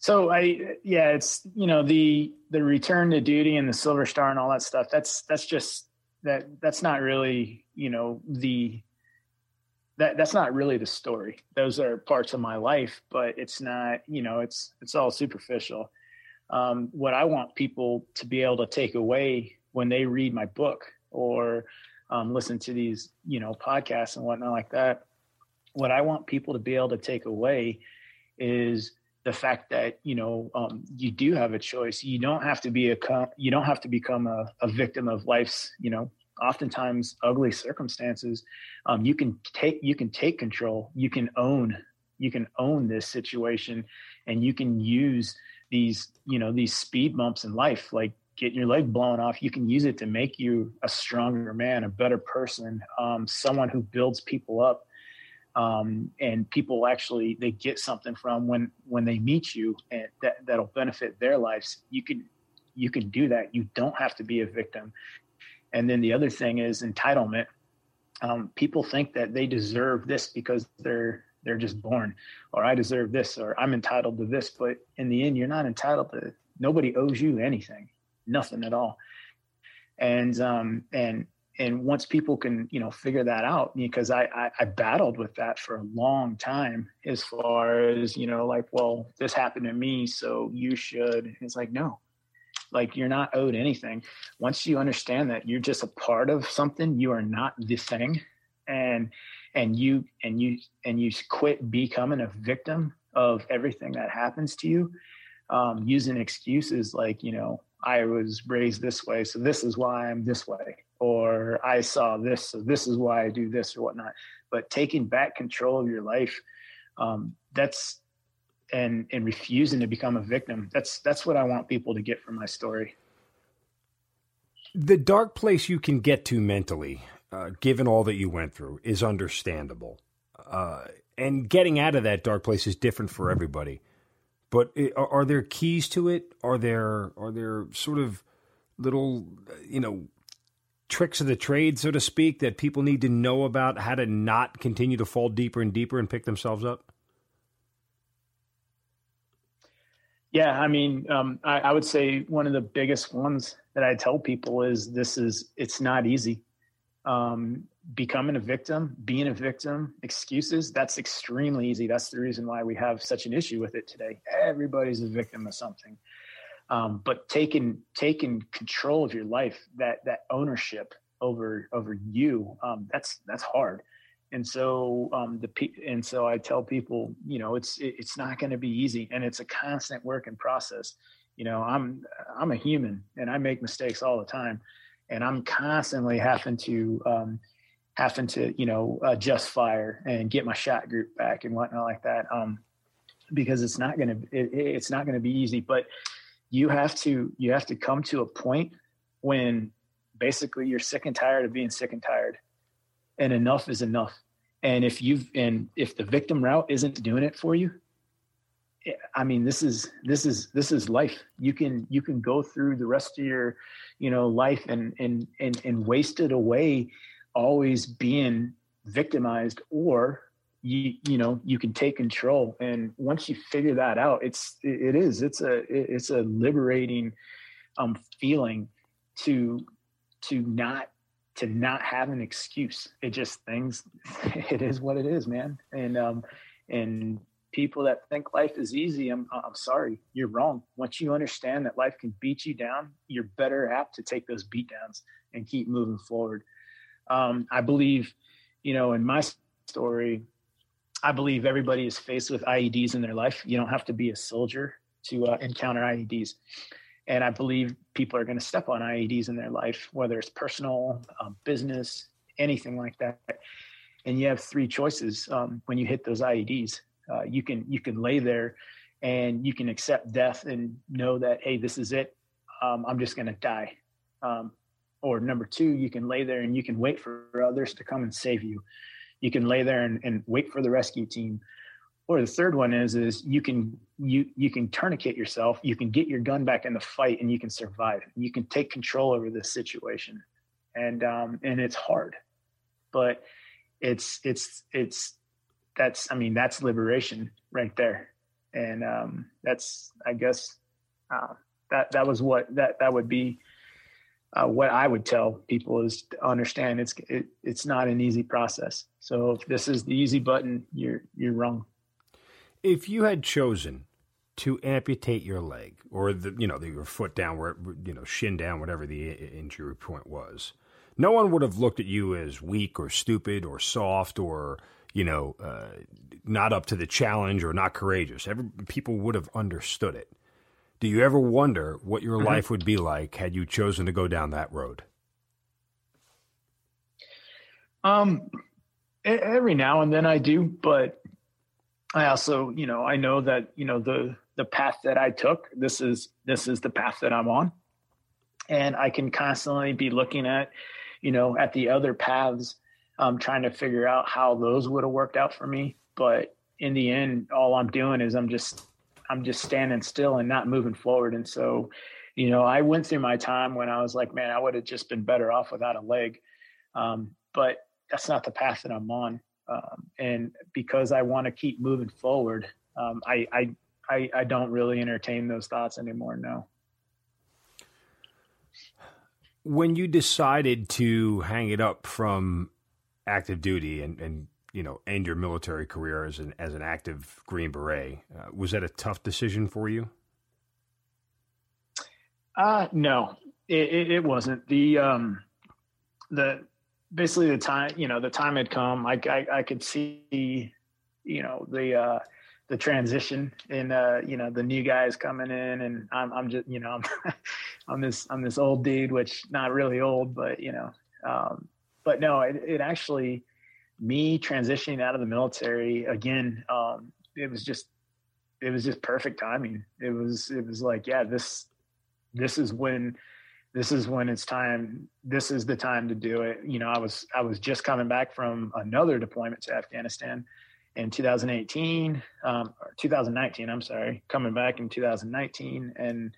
So I, yeah, it's, you know, the, the return to duty and the Silver Star and all that stuff. That's, that's just that, that's not really, you know, the, that that's not really the story. Those are parts of my life, but it's not, you know, it's, it's all superficial. Um, what I want people to be able to take away when they read my book or um, listen to these, you know, podcasts and whatnot like that, what I want people to be able to take away is the fact that, you know, um, you do have a choice. You don't have to be a, you don't have to become a, a victim of life's, you know, oftentimes ugly circumstances. Um, you can take, you can take control. You can own, you can own this situation, and you can use these, you know, these speed bumps in life, like getting your leg blown off, you can use it to make you a stronger man, a better person, um, someone who builds people up. Um, and people actually, they get something from when, when they meet you, and that, that'll benefit their lives. You can, you can do that. You don't have to be a victim. And then the other thing is entitlement. Um, people think that they deserve this because they're, they're just born, or I deserve this, or I'm entitled to this, but in the end, you're not entitled to, nobody owes you anything. Nothing at all. And, um, and And once people can, you know, figure that out, because I, I, I battled with that for a long time as far as, you know, like, well, this happened to me, so you should. And it's like, no, like, you're not owed anything. Once you understand that you're just a part of something, you are not the thing. And, and you, and you, and you quit becoming a victim of everything that happens to you, um, using excuses like, you know, I was raised this way, so this is why I'm this way, or I saw this, so this is why I do this or whatnot. But taking back control of your life, um, that's, and, and refusing to become a victim. That's, that's what I want people to get from my story. The dark place you can get to mentally, uh, given all that you went through, is understandable. Uh, and getting out of that dark place is different for everybody. But are there keys to it? Are there are there sort of little, you know, tricks of the trade, so to speak, that people need to know about how to not continue to fall deeper and deeper and pick themselves up? Yeah, I mean, um, I, I would say one of the biggest ones that I tell people is this is it's not easy. Um, becoming a victim, being a victim, excuses, that's extremely easy. That's the reason why we have such an issue with it today. Everybody's a victim of something. Um, but taking, taking control of your life, that, that ownership over, over you, um, that's, that's hard. And so, um, the, and so I tell people, you know, it's, it, it's not going to be easy, and it's a constant working process. You know, I'm, I'm a human, and I make mistakes all the time. And I'm constantly having to, um, having to, you know, adjust fire and get my shot group back and whatnot like that. Um, because it's not going to, it, it's not going to be easy, but you have to, you have to come to a point when basically you're sick and tired of being sick and tired, and enough is enough. And if you've, and if the victim route isn't doing it for you, I mean, this is, this is, this is life. You can, you can go through the rest of your, you know, life and, and, and, and waste it away, always being victimized, or you, you know, you can take control. And once you figure that out, it's, it is, it's a, it's a liberating um, feeling to, to not, to not have an excuse. It just things, it is what it is, man. And, um, and, people that think life is easy, I'm, I'm sorry, you're wrong. Once you understand that life can beat you down, you're better apt to take those beatdowns and keep moving forward. Um, I believe, you know, in my story, I believe everybody is faced with I E Ds in their life. You don't have to be a soldier to uh, encounter I E Ds. And I believe people are going to step on I E Ds in their life, whether it's personal, um, business, anything like that. And you have three choices um, when you hit those I E Ds. Uh, you can you can lay there and you can accept death and know that, hey, this is it. Um, I'm just going to die. Um, or number two, you can lay there and you can wait for others to come and save you. You can lay there and, and wait for the rescue team. Or the third one is is you can you you can tourniquet yourself. You can get your gun back in the fight and you can survive. You can take control over this situation. And um, and it's hard, but it's it's it's. That's, I mean, that's liberation right there. And um, that's, I guess, uh, that that was what, that that would be uh, what I would tell people, is to understand it's it, it's not an easy process. So if this is the easy button, you're you're wrong. If you had chosen to amputate your leg, or the, you know, the, your foot down, where, you know, shin down, whatever the injury point was, no one would have looked at you as weak or stupid or soft or, you know, uh, not up to the challenge or not courageous. Every, people would have understood it. Do you ever wonder what your mm-hmm. life would be like had you chosen to go down that road? Um, every now and then I do, but I also, you know, I know that, you know, the, the path that I took, this is, this is the path that I'm on. And I can constantly be looking at, you know, at the other paths, I'm trying to figure out how those would have worked out for me. But in the end, all I'm doing is I'm just, I'm just standing still and not moving forward. And so, you know, I went through my time when I was like, man, I would have just been better off without a leg. Um, but that's not the path that I'm on. Um, and because I want to keep moving forward, um, I, I, I, I don't really entertain those thoughts anymore. No. When you decided to hang it up from active duty and, and you know, end your military career as an as an active Green Beret, uh, was that a tough decision for you? Uh, no, it, it wasn't. The um, the basically the time you know the time had come. I I, I could see you know the uh, the transition in uh, you know the new guys coming in, and I'm I'm just you know I'm. I'm this, I'm this old dude, which not really old, but you know, um, but no, it, it actually, me transitioning out of the military again, um, it was just, it was just perfect timing. It was, it was like, yeah, this, this is when, this is when it's time, this is the time to do it. You know, I was, I was just coming back from another deployment to Afghanistan in two thousand eighteen, um, or two thousand nineteen, I'm sorry, coming back in two thousand nineteen. And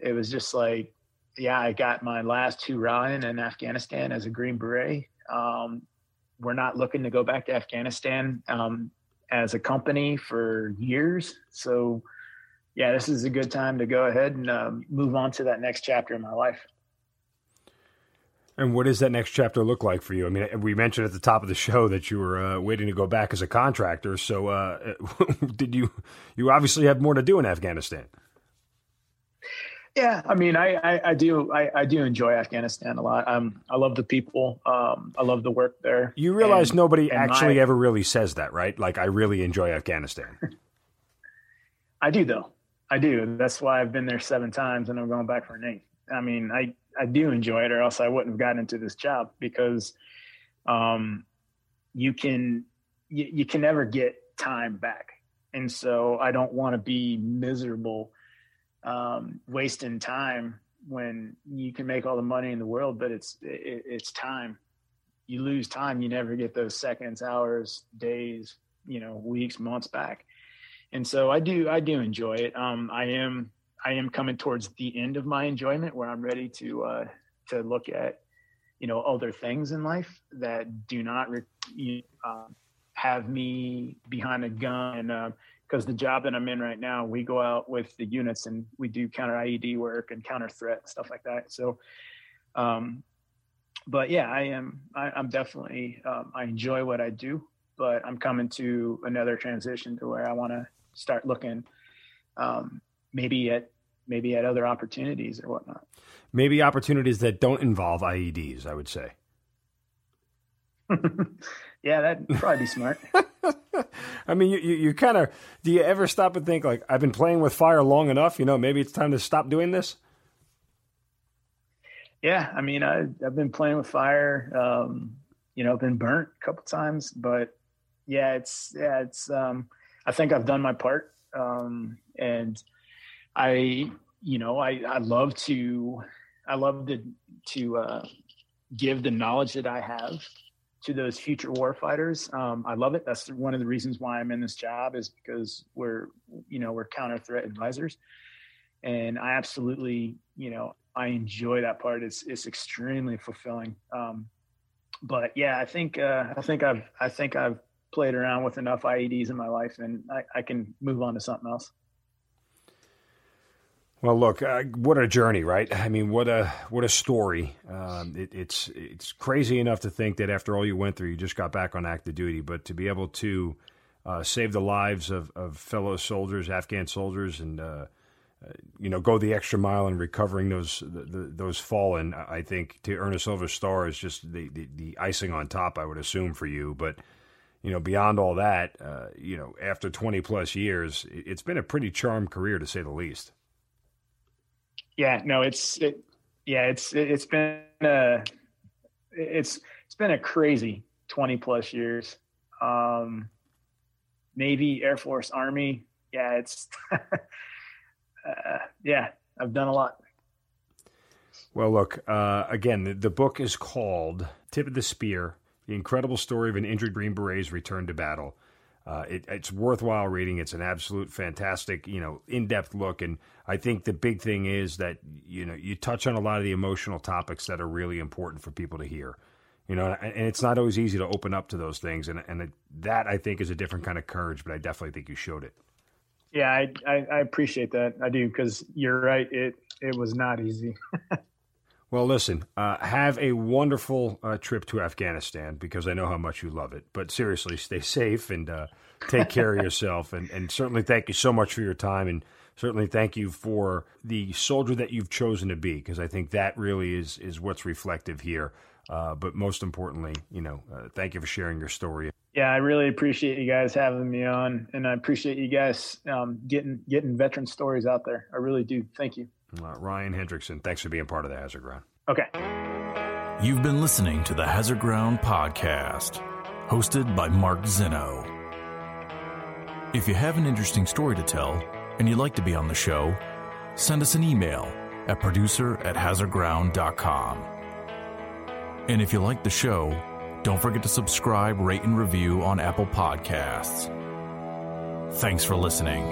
it was just like, yeah, I got my last hurrah in in Afghanistan as a Green Beret. Um, we're not looking to go back to Afghanistan um, as a company for years. So, yeah, this is a good time to go ahead and uh, move on to that next chapter in my life. And what does that next chapter look like for you? I mean, we mentioned at the top of the show that you were uh, waiting to go back as a contractor. So uh, did you you obviously have more to do in Afghanistan? Yeah, I mean, I, I, I do I, I do enjoy Afghanistan a lot. Um, I love the people. Um, I love the work there. You realize and, nobody and actually my, ever really says that, right? Like, I really enjoy Afghanistan. I do, though. I do. That's why I've been there seven times, and I'm going back for an eighth. I mean, I, I do enjoy it, or else I wouldn't have gotten into this job, because um, you can you, you can never get time back. And so I don't want to be miserable Um, wasting time when you can make all the money in the world, but it's, it, it's time. You lose time. You never get those seconds, hours, days, you know, weeks, months back. And so I do, I do enjoy it. Um, I am, I am coming towards the end of my enjoyment, where I'm ready to, uh, to look at, you know, other things in life that do not, re- uh, have me behind a gun and, uh, because the job that I'm in right now, we go out with the units and we do counter I E D work and counter threat, stuff like that. So, um, but yeah, I am, I, I'm definitely, um, I enjoy what I do, but I'm coming to another transition to where I want to start looking, um, maybe at, maybe at other opportunities or whatnot. Maybe opportunities that don't involve I E Ds, I would say. Yeah, that'd probably be smart. I mean, you, you, you kind of, do you ever stop and think, like, I've been playing with fire long enough, you know, maybe it's time to stop doing this? Yeah, I mean, I, I've been playing with fire, um, you know, been burnt a couple times, but yeah, it's, yeah, it's, um, I think I've done my part. Um, and I, you know, I, I love to, I love to, to uh, give the knowledge that I have to those future warfighters. Um, I love it. That's one of the reasons why I'm in this job, is because we're, you know, we're counter threat advisors, and I absolutely, you know, I enjoy that part. It's, it's extremely fulfilling. Um, but yeah, I think, uh, I think I've, I think I've played around with enough I E Ds in my life, and I, I can move on to something else. Well, look, uh, what a journey, right? I mean, what a what a story. Um, it, it's it's crazy enough to think that after all you went through, you just got back on active duty. But to be able to uh, save the lives of, of fellow soldiers, Afghan soldiers, and uh, uh, you know, go the extra mile in recovering those the, the, those fallen, I think to earn a Silver Star is just the, the, the icing on top, I would assume, for you. But you know, beyond all that, uh, you know, after twenty plus years, it's been a pretty charmed career, to say the least. Yeah, no, it's, it, yeah, it's, it, it's been, uh, it's, it's been a crazy twenty plus years. Um, Navy, Air Force, Army. Yeah, it's, uh, yeah, I've done a lot. Well, look, uh, again, the, the book is called Tip of the Spear, The Incredible Story of an Injured Green Beret's Return to Battle. Uh, it, it's worthwhile reading. It's an absolute fantastic, you know, in-depth look. And I think the big thing is that, you know, you touch on a lot of the emotional topics that are really important for people to hear, you know, and, and it's not always easy to open up to those things. And, and it, that I think is a different kind of courage, but I definitely think you showed it. Yeah, I, I, I appreciate that. I do. Cause you're right. It, it was not easy. Well, listen, uh, have a wonderful uh, trip to Afghanistan, because I know how much you love it. But seriously, stay safe and uh, take care of yourself. And, and certainly thank you so much for your time. And certainly thank you for the soldier that you've chosen to be, because I think that really is, is what's reflective here. Uh, but most importantly, you know, uh, thank you for sharing your story. Yeah, I really appreciate you guys having me on. And I appreciate you guys um, getting getting veteran stories out there. I really do. Thank you. Uh, Ryan Hendrickson, thanks for being part of the Hazard Ground. Okay. You've been listening to the Hazard Ground Podcast, hosted by Mark Zeno. If you have an interesting story to tell and you'd like to be on the show, send us an email at producer at hazard ground dot com. And if you like the show, don't forget to subscribe, rate, and review on Apple Podcasts. Thanks for listening.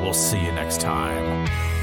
We'll see you next time.